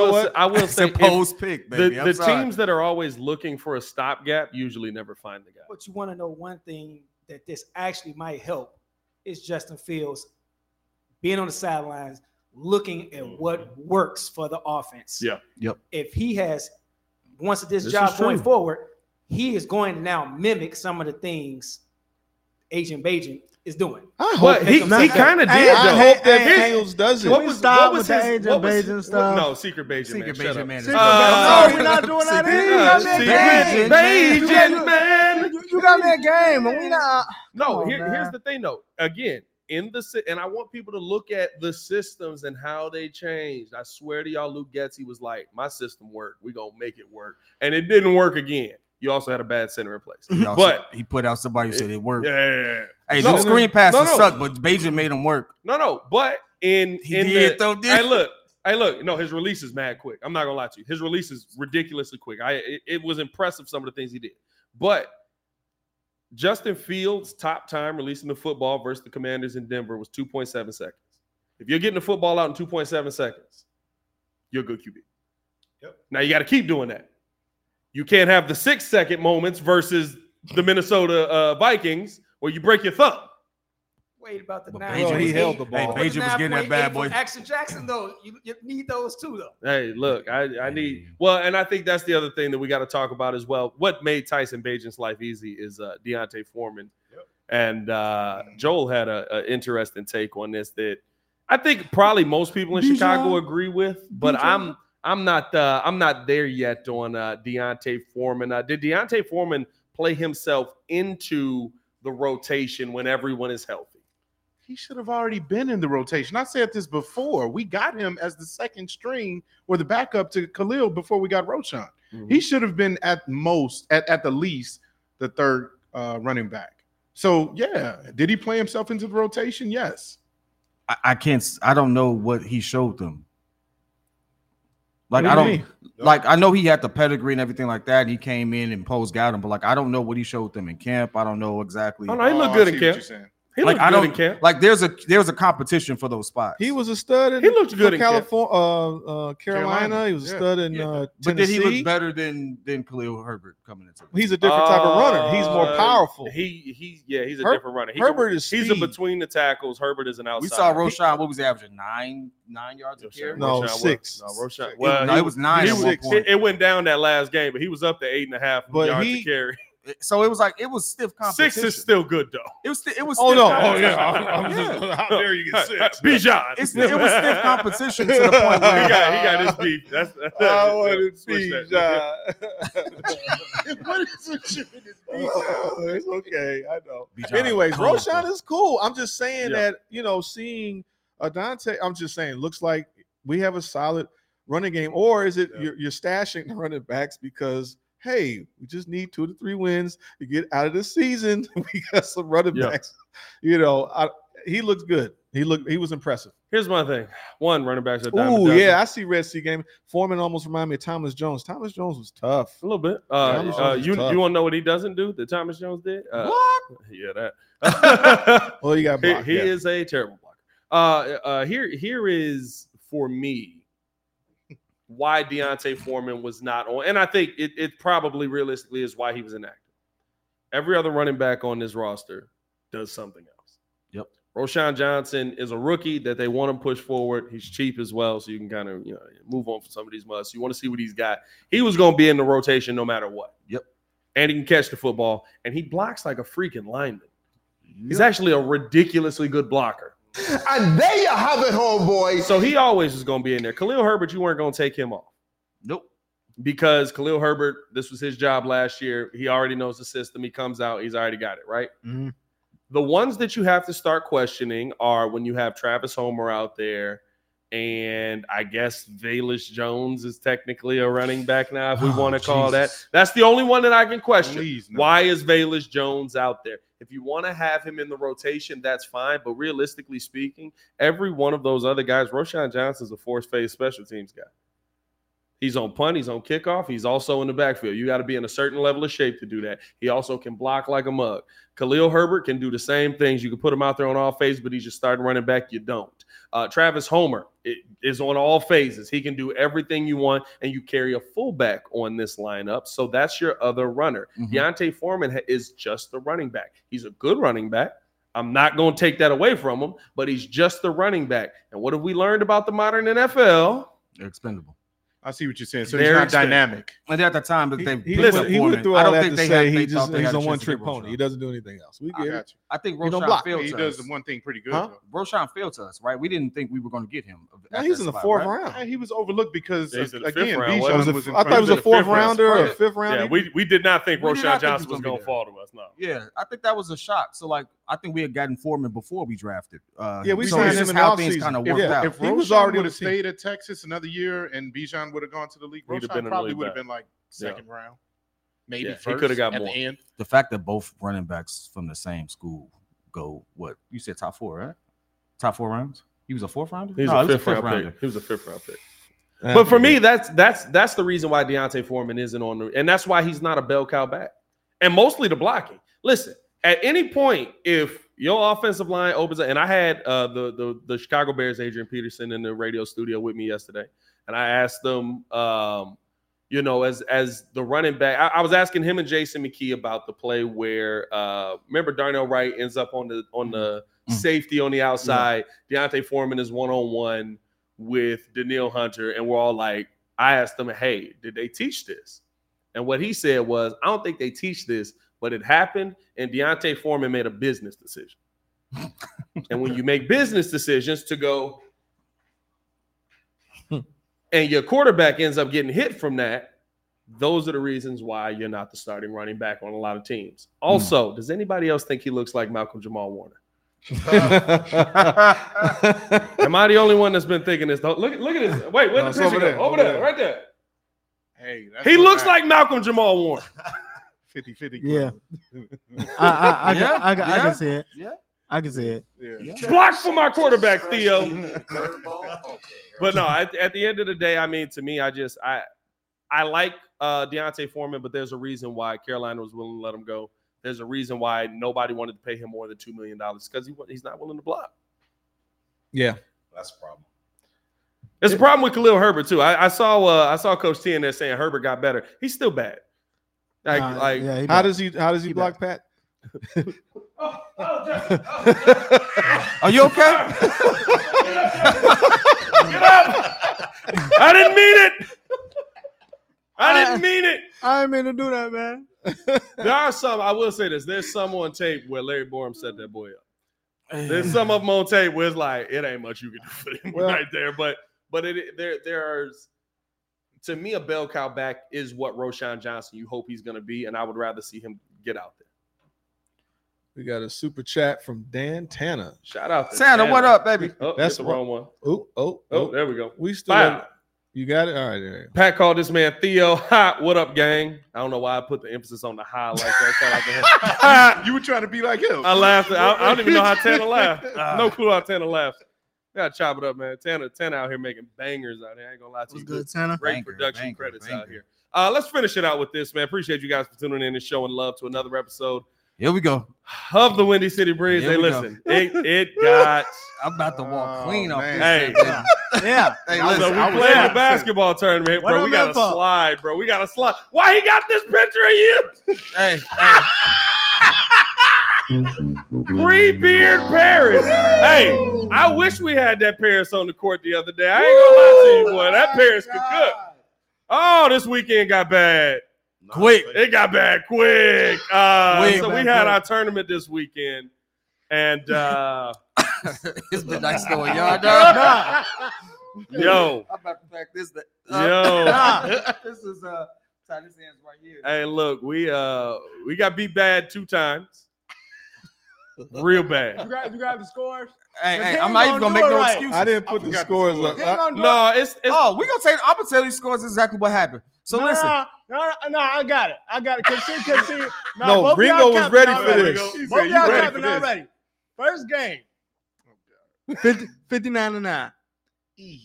will say Poles pick. Baby. The teams that are always looking for a stopgap usually never find the guy. But you want to know one thing that this actually might help is Justin Fields being on the sidelines, looking at what works for the offense. Yeah. Yep. If he has, once this job going forward, he is going to now mimic some of the things Agent Bajan is doing. I hope he kind of did. I hope that Daniels does it. What was the Agent Bajan stuff? No, Secret Bajan. Secret Bajan. No, we're not doing that either. Secret Bajan, man. You got me a game, and we not. No, here's the thing, though. Again. And I want people to look at the systems and how they changed. I swear to y'all, Luke Getsy was like, my system worked. We're going to make it work. And it didn't work again. You also had a bad center in place. But he put out somebody who said it worked. Yeah. Hey, the screen passes suck, but Bajan made him work. No. But Hey, look. No, his release is mad quick. I'm not going to lie to you. His release is ridiculously quick. It was impressive, some of the things he did. But Justin Fields' top time releasing the football versus the Commanders in Denver was 2.7 seconds. If you're getting the football out in 2.7 seconds, you're a good QB. Yep. Now you got to keep doing that. You can't have the 6-second moments versus the Minnesota Vikings where you break your thumb. Wait about the 9. He held the ball. Hey, Bajan was getting that bad boy. Action Jackson, though, you need those too, though. Hey, look, I need – well, and I think that's the other thing that we got to talk about as well. What made Tyson Bagent's life easy is D'Onta Foreman. Yep. And Joel had an interesting take on this that I think probably most people in Chicago agree with, but I'm not there yet on D'Onta Foreman. Did D'Onta Foreman play himself into the rotation when everyone is healthy? He should have already been in the rotation. I said this before. We got him as the second string or the backup to Khalil before we got Roschon. Mm-hmm. He should have been at the least, the third running back. So, yeah. Did he play himself into the rotation? Yes. I can't – I don't know what he showed them. Like, I don't – like, I know he had the pedigree and everything like that. And he came in and Poles got him. But, like, I don't know what he showed them in camp. I don't know exactly. Oh, no, he looked good in camp. He like I don't care. Like there was a competition for those spots. He was a stud in Carolina. He was a stud in Tennessee. But then he was better than Khalil Herbert coming into. He's a different type of runner. He's more powerful. He's a different runner. He's a between the tackles. Herbert is an outside. We saw Roschon. What was he averaging? Nine yards a carry. No, six. Roschon. Well, it was 9. It went down that last game, but he was up to 8.5 yards a carry. So it was like it was stiff competition. 6 is still good though. How dare you get 6? Bijan. It was stiff competition to the point where he got his beat. That's I wanted Bijan. What is it? It's okay, I know. Bijan. Anyways, Roschon is cool. I'm just saying that seeing D'Onta. I'm just saying looks like we have a solid running game, or is it you're stashing the running backs because? Hey, we just need 2 to 3 wins to get out of the season. We got some running backs. He looks good. He was impressive. Here's my thing. One, running backs are down. Oh, yeah, I see Red Sea game. Foreman almost reminded me of Thomas Jones. Thomas Jones was tough. A little bit. You want to know what he doesn't do that Thomas Jones did? What? Yeah, that. Well, he got blocked. He is a terrible blocker. Here is, for me, why D'Onta Foreman was not on, and I think it probably realistically is why he was inactive. Every other running back on this roster does something else. Yep. Roschon Johnson is a rookie that they want to push forward. He's cheap as well, so you can kind of move on from some of these musts. You want to see what he's got. He was going to be in the rotation no matter what. Yep. And he can catch the football, and he blocks like a freaking lineman. Yep. He's actually a ridiculously good blocker. And there you have it, homeboy. So he always was going to be in there. Khalil Herbert, you weren't going to take him off. Nope. Because Khalil Herbert, this was his job last year. He already knows the system. He comes out. He's already got it, right? Mm-hmm. The ones that you have to start questioning are when you have Travis Homer out there, and I guess Velus Jones is technically a running back now, if we want to call that. That's the only one that I can question. Please, no. Why is Velus Jones out there? If you want to have him in the rotation, that's fine. But realistically speaking, every one of those other guys, Roschon Johnson's a force-phase special teams guy. He's on punt. He's on kickoff. He's also in the backfield. You got to be in a certain level of shape to do that. He also can block like a mug. Khalil Herbert can do the same things. You can put him out there on all phases, but he's just starting running back. You don't. Travis Homer is on all phases. He can do everything you want, and you carry a fullback on this lineup. So that's your other runner. Mm-hmm. D'Onta Foreman is just the running back. He's a good running back. I'm not going to take that away from him, but he's just the running back. And what have we learned about the modern NFL? They're expendable. I see what you're saying. So he's not dynamic. And at the time that he went through all that to say he's a one-trick pony. He doesn't do anything else. We get it. I think Roschon failed us. He does the one thing pretty good. Huh? Roschon failed to us, right? We didn't think we were going to get him. No, he's in the fourth round. He was overlooked because, again, Bijan was in front of him. I thought it was a fourth rounder or a fifth rounder. Yeah, we did not think Roschon Johnson was going to fall to us. No. Yeah, I think that was a shock. So, I think we had gotten Foreman before we drafted. We signed him in the offseason. If Roschon would have stayed at Texas another year and Bijan would have gone to the league, Roschon probably would have been like second round, maybe first. He could have got more. The fact that both running backs from the same school go, what? You said top four, right? Top four rounds? He was a fourth rounder? He was a fifth round pick. But for me, that's the reason why D'Onta Foreman isn't on the – and that's why he's not a bell cow back. And mostly the blocking. Listen. At any point, if your offensive line opens up, and I had the Chicago Bears, Adrian Peterson, in the radio studio with me yesterday, and I asked them, as the running back, I was asking him and Jason McKee about the play where, remember Darnell Wright ends up on the safety on the outside. Yeah. D'Onta Foreman is one-on-one with Danielle Hunter, and we're all like, I asked them, hey, did they teach this? And what he said was, I don't think they teach this, but it happened, and D'Onta Foreman made a business decision. And when you make business decisions to go and your quarterback ends up getting hit from that, those are the reasons why you're not the starting running back on a lot of teams. Also, does anybody else think he looks like Malcolm Jamal Warner? Am I the only one that's been thinking this? Look at this. Wait, where's the picture? Over there, right there. Hey, he looks like Malcolm Jamal Warner. 50-50. Yeah. I can see it. Yeah. I can see it. Yeah. Block for my quarterback, Theo. But no, at the end of the day, I mean, to me, I like D'Onta Foreman, but there's a reason why Carolina was willing to let him go. There's a reason why nobody wanted to pay him more than $2 million because he's not willing to block. Yeah, that's a problem. There's a problem with Khalil Herbert, too. I saw Coach T in there saying Herbert got better. He's still bad. How does he block bad. Pat? Are you okay? Get up! I didn't mean it. I didn't mean to do that, man. There are some. I will say this. There's some on tape where Larry Borum set that boy up. There's some of them on tape where it's like it ain't much you can do for him right there. But there are. To me, a bell cow back is what Roschon Johnson you hope he's going to be, and I would rather see him get out there. We got a super chat from Dan Tanner. Shout out to Tanner. What up, baby? Oh, that's the wrong one. Oh, there we go. We still. You got it? All right. There you go. Pat called this man Theo. Hi, what up, gang? I don't know why I put the emphasis on the high like that. You were trying to be like him. I laughed. I don't even know how Tanner laughed. No clue how Tanner laughed. We got to chop it up, man. Tanner out here making bangers out here. I ain't going to lie to you. Good, Tanner. Great production credits out here. Let's finish it out with this, man. Appreciate you guys for tuning in and showing love to another episode. Here we go. Of the Windy City Breeze. Hey, listen. It got. I'm about to walk clean off this. Hey. Yeah. Hey, listen, we played the basketball tournament, bro. We got a slide, bro. Why he got this picture of you? Hey. Pre-beard Paris. Hey, I wish we had that Paris on the court the other day. I ain't going to lie to you, boy. That Paris could cook. Oh, this weekend got bad. Quick. It got bad quick. So we had our tournament this weekend. And it's been nice knowing y'all, dog. Yo. I'm about to pack this. This is tie this ends right here. Hey, look, we got beat bad 2 times. Real bad. You grab the scores. Hey, I'm not even gonna make no excuses. I didn't put the scores up. We're gonna say I'm gonna tell you scores exactly what happened. So listen. No, I got it. No, Ringo was ready for this. Both y'all capping already. First game, 59-9.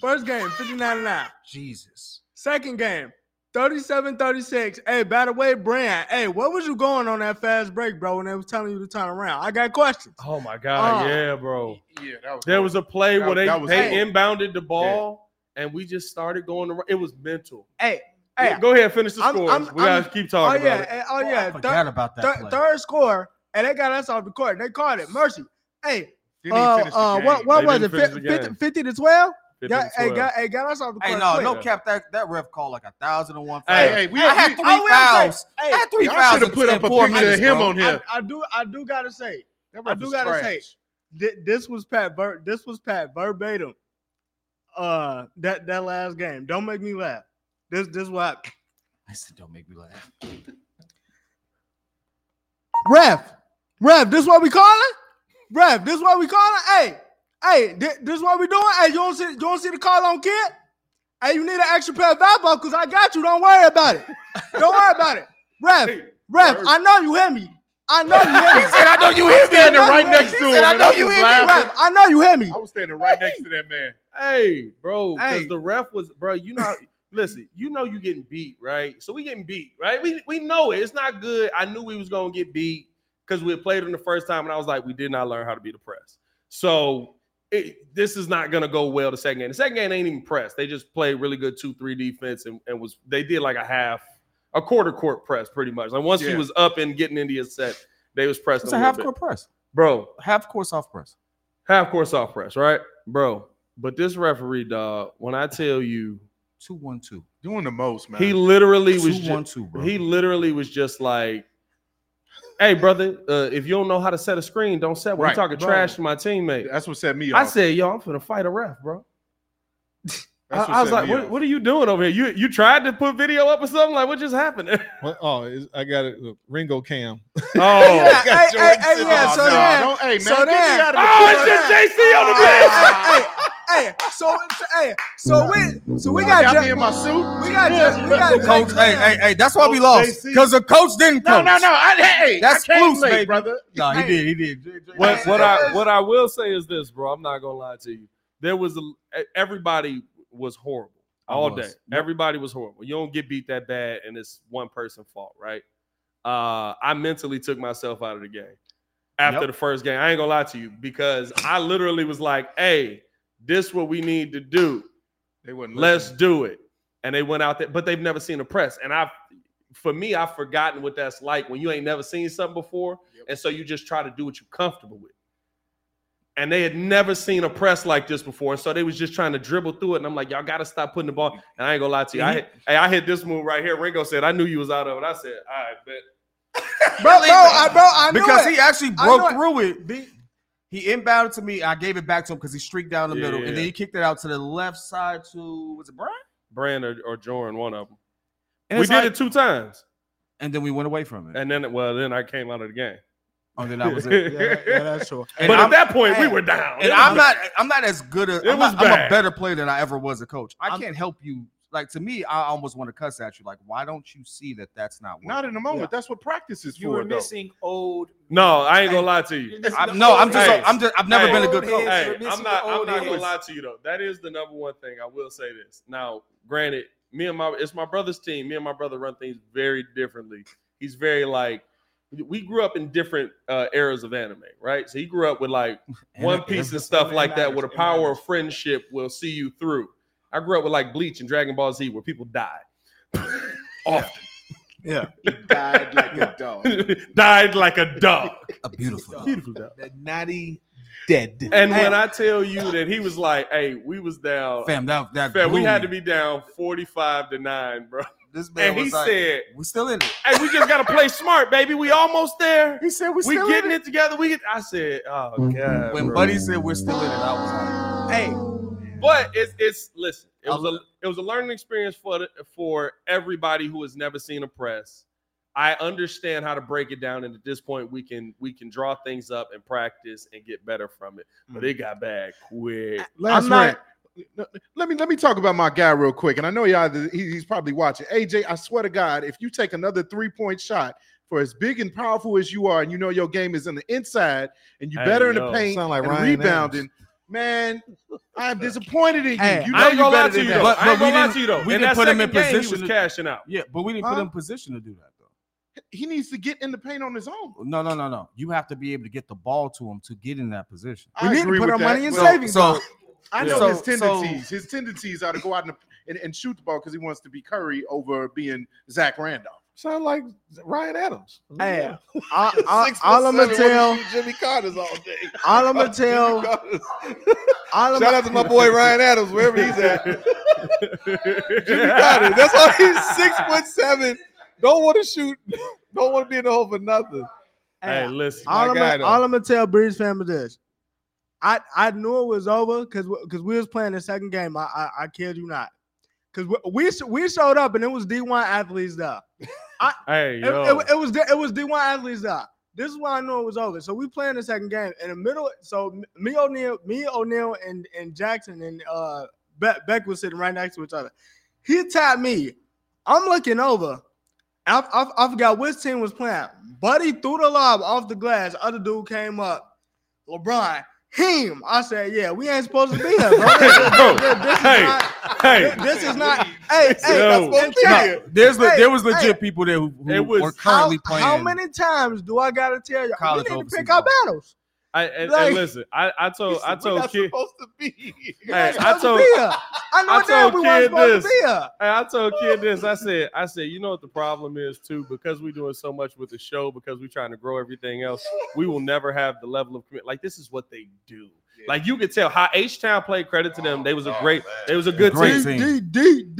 First game, 59-9. Jesus. Second game, 37-36. Hey, by the way, Brian, hey, where was you going on that fast break, bro, when they was telling you to turn around? I got questions. Oh, my God, yeah, bro. Yeah, there was a play where they inbounded the ball, and we just started going around. It was mental. Hey. Yeah, go ahead, finish the scores. We gotta keep talking about it. I forgot about that play. Third score, and they got us off the court. They called it mercy. Hey, what was it? 50-12? Got us off the court. Hey, no cap. That ref called like 1,001. Hey, we had 3 fouls. I had 3 fouls. Should have put up a picture of him on here. I do gotta say, this was Pat verbatim. That last game. Don't make me laugh. This is what I said. Don't make me laugh. Ref, this what we calling? Ref, this what we calling? Hey, this what we doing? Hey, you don't see the call on kid? Hey, you need an extra pair of elbow because I got you. Don't worry about it. Ref, I know you hear me. He said, I know you hear me. Standing right next to him. I know you hear me, ref. I know you hear me. I was standing right next to that man. Hey, bro, because the ref was, bro, you know. Listen, you know you getting beat, right? So we getting beat, right? We know it. It's not good. I knew we was going to get beat because we had played them the first time, and I was like, we did not learn how to beat the press. So this is not going to go well the second game. The second game ain't even press. They just played really good 2-3 defense, and they did like a quarter court press pretty much. Like once he was up and getting into his set, they was pressing a half court press. Bro. Half court soft press, right? Bro, but this referee, dog, when I tell you, 2-1-2, doing the most, man. He literally was just like, "Hey, brother, if you don't know how to set a screen, don't set one." Right, talking trash to my teammate. That's what set me off. I said, "Yo, I'm finna fight a ref, bro." I was like, "What are you doing over here? You tried to put video up or something? Like, what just happened?" I got it. Look, Ringo Cam. Oh, yeah. So then, it's just JC on the bench. So we got me in my suit. We got coach. Hey, that's why we lost because the coach didn't coach. No. That's loose, baby, brother. No, he did. What I will say is this, bro. I'm not gonna lie to you. Everybody was horrible all day. Everybody was horrible. You don't get beat that bad, and it's one person's fault, right? I mentally took myself out of the game after the first game. I ain't gonna lie to you, because I literally was like, hey, this what we need to do. They wouldn't let's do it. And they went out there, but they've never seen a press. And I've forgotten what that's like when you ain't never seen something before. Yep. And so you just try to do what you're comfortable with. And they had never seen a press like this before. And so they was just trying to dribble through it. And I'm like, y'all got to stop putting the ball. And I ain't going to lie to you. I hit this move right here. Ringo said, I knew you was out of it. I said, all right, bet. I knew because he actually broke through it. He inbounded to me. I gave it back to him because he streaked down the middle. And then he kicked it out to the left side to, was it Brian? Brian or Jordan, one of them. And we did it two times. And then we went away from it. And then, then I came out of the game. Oh, then that was it. Yeah, that's true. And but at that point, we were down. And I'm not as good as I'm a better player than I ever was a coach. I can't help you. Like, to me, I almost want to cuss at you. Like, why don't you see that that's not working? Not in the moment. Yeah. That's what practice is for. You were missing old. No, I ain't gonna lie to you. I'm just. I've never been a good coach. Hey, I'm not gonna lie to you though. That is the number one thing I will say. This now, granted, it's my brother's team. Me and my brother run things very differently. He's very like. We grew up in different eras of anime, right? So he grew up with like One Piece and stuff like that, where the power of friendship will see you through. I grew up with like Bleach and Dragon Ball Z, where people die often. Yeah, he died like a dog. A beautiful dog. That naughty dead. And when I tell you that he was like, "Hey, we was down, fam. That we had to be down 45-9, bro." This man and was he like, said, "We're still in it. Hey, we just gotta play smart, baby. We almost there." He said, "We're still getting in it together." I said, "Oh God." When Buddy said, "We're still in it," I was like, "Hey." Man. But it's listen. It was a learning experience for everybody who has never seen a press. I understand how to break it down, and at this point, we can draw things up and practice and get better from it. But it got bad quick. Let me talk about my guy real quick, and I know y'all. He's probably watching. AJ, I swear to God, if you take another 3-point shot, for as big and powerful as you are, and you know your game is in the inside, and you're better in the paint like and Ryan rebounding, Adams. Man, I'm disappointed in you. Hey, you know you're better than that. But we didn't lie to you though. We didn't put him in position. He was cashing out. Yeah, but we didn't put him in position to do that though. He needs to get in the paint on his own. No. You have to be able to get the ball to him to get in that position. We need to put our money in savings. So. I know his tendencies. His tendencies are to go out and shoot the ball because he wants to be Curry over being Zach Randolph. Sound like Ryan Adams. Yeah. All I'm gonna tell Jimmy Carter's all day. All I'm gonna tell. Shout out to my boy Ryan Adams wherever he's at. Jimmy Carter. That's all. He's 6'7". Don't want to shoot. Don't want to be in the hole for nothing. Hey, listen. All I'm gonna tell Breeze family this. I knew it was over because we was playing the second game. I kid you not, because we showed up and it was D1 athletes there. It was D1 athletes there. This is why I knew it was over. So we playing the second game in the middle. So me O'Neal and Jackson and Beck was sitting right next to each other. He tapped me. I'm looking over. I forgot which team was playing. Buddy threw the lob off the glass. Other dude came up. LeBron. Him, I said, yeah, we ain't supposed to be here, bro. There was legit people there who were currently playing. How many times do I gotta tell you? We need to pick our battles. I told kid supposed to be. Hey, I told kid this. I said, you know what the problem is too, because we're doing so much with the show, because we're trying to grow everything else. We will never have the level of commitment. Like this is what they do. Yeah. Like you could tell how H-Town played. Credit to them. They was a good team.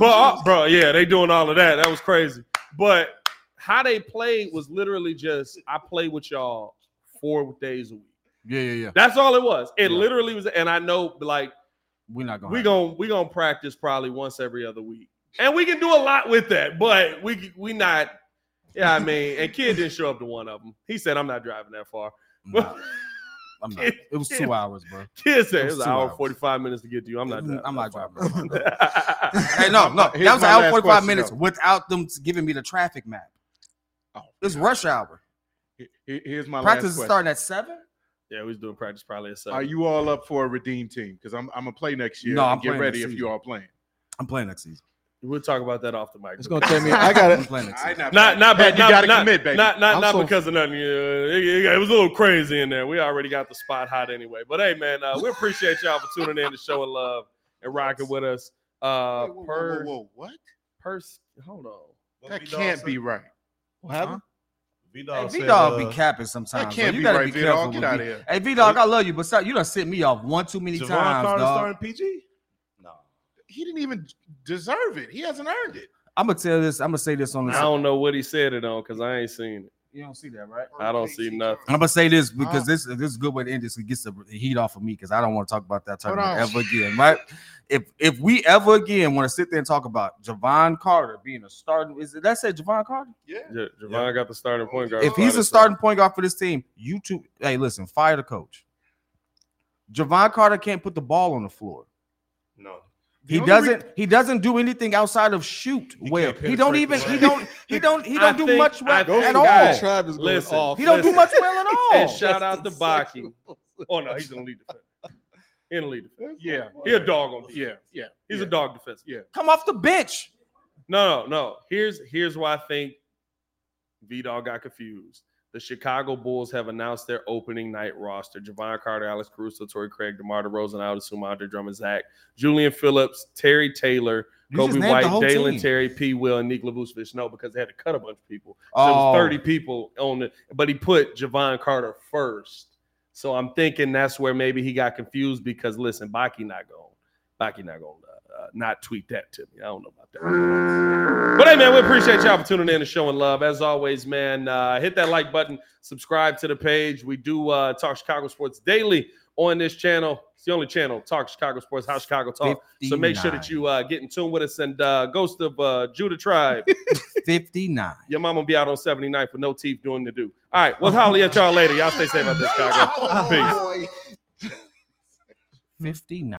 But bro, yeah, they doing all of that. That was crazy. But how they played was literally just I play with y'all. 4 days a week. Yeah. That's all it was. It literally was, and I know like we're gonna practice probably once every other week. And we can do a lot with that, but we not, yeah. I mean, and kid didn't show up to one of them. He said, I'm not driving that far. Nah, I'm not. It was 2 hours, bro. Kid said it was an hour and 45 minutes to get to you. I'm not driving. Hey, no. That was an hour and 45 minutes without them giving me the traffic map. Oh, it's rush hour. Here's my practice is starting at 7. Yeah, we're doing practice probably at 7. Are you all up for a redeem team? Because I'm gonna play next year. No, I'm get ready if you all playing. I'm playing next season. We'll talk about that off the mic. It's gonna take me. I got it. Not because of nothing. It was a little crazy in there. We already got the spot hot anyway. But hey, man, we appreciate y'all for tuning in to showing love and rocking with us. Hold on. That can't be right. What happened? V-Dog, hey, V-Dog be capping sometimes. That can't be right, V-Dog. Get out of here. Hey, V-Dog, I love you, but stop, you done sent me off one too many times, dog. Javon Carter starting PG? No. He didn't even deserve it. He hasn't earned it. I'm going to say this on the I don't know what he said it on because I ain't seen it. You don't see that, right? I don't see nothing. I'm going to say this because this is a good way to end this. It gets the heat off of me because I don't want to talk about that tournament ever again. Right? If we ever again want to sit there and talk about Javon Carter being a starting – is that said Javon Carter? Yeah. Javon got the starting point guard. If he's a starting point guard for this team, you two – hey, listen, fire the coach. Javon Carter can't put the ball on the floor. No. He doesn't do anything outside of shoot. He don't do much well at all. He don't do much well at all. And shout out to Baki. Oh no, he's gonna lead defense. In lead defense. Yeah, he's a dog on. Yeah. He's a dog defense. Yeah. Come off the bench. No. Here's why I think V-Dog got confused. The Chicago Bulls have announced their opening night roster. Javon Carter, Alex Caruso, Torrey Craig, DeMar DeRozan, I would assume Andre Drummond, Zach, Julian Phillips, Terry Taylor, Kobe White, Daylon Terry, P. Will, and Nikola Vucevic. No, because they had to cut a bunch of people. So it was 30 people on it. But he put Javon Carter first. So I'm thinking that's where maybe he got confused because, listen, Baki not going to tweet that to me. I don't know about that. But hey, man, we appreciate y'all for tuning in and showing love. As always, man, hit that like button. Subscribe to the page. We do Talk Chicago Sports daily on this channel. It's the only channel, Talk Chicago Sports, How Chicago Talk. 59. So make sure that you get in tune with us. And Ghost of Judah Tribe. 59. Your mama will be out on 79 for no teeth doing the do. All right, we'll holler at y'all later. Y'all stay safe out there, Chicago. Peace. 59.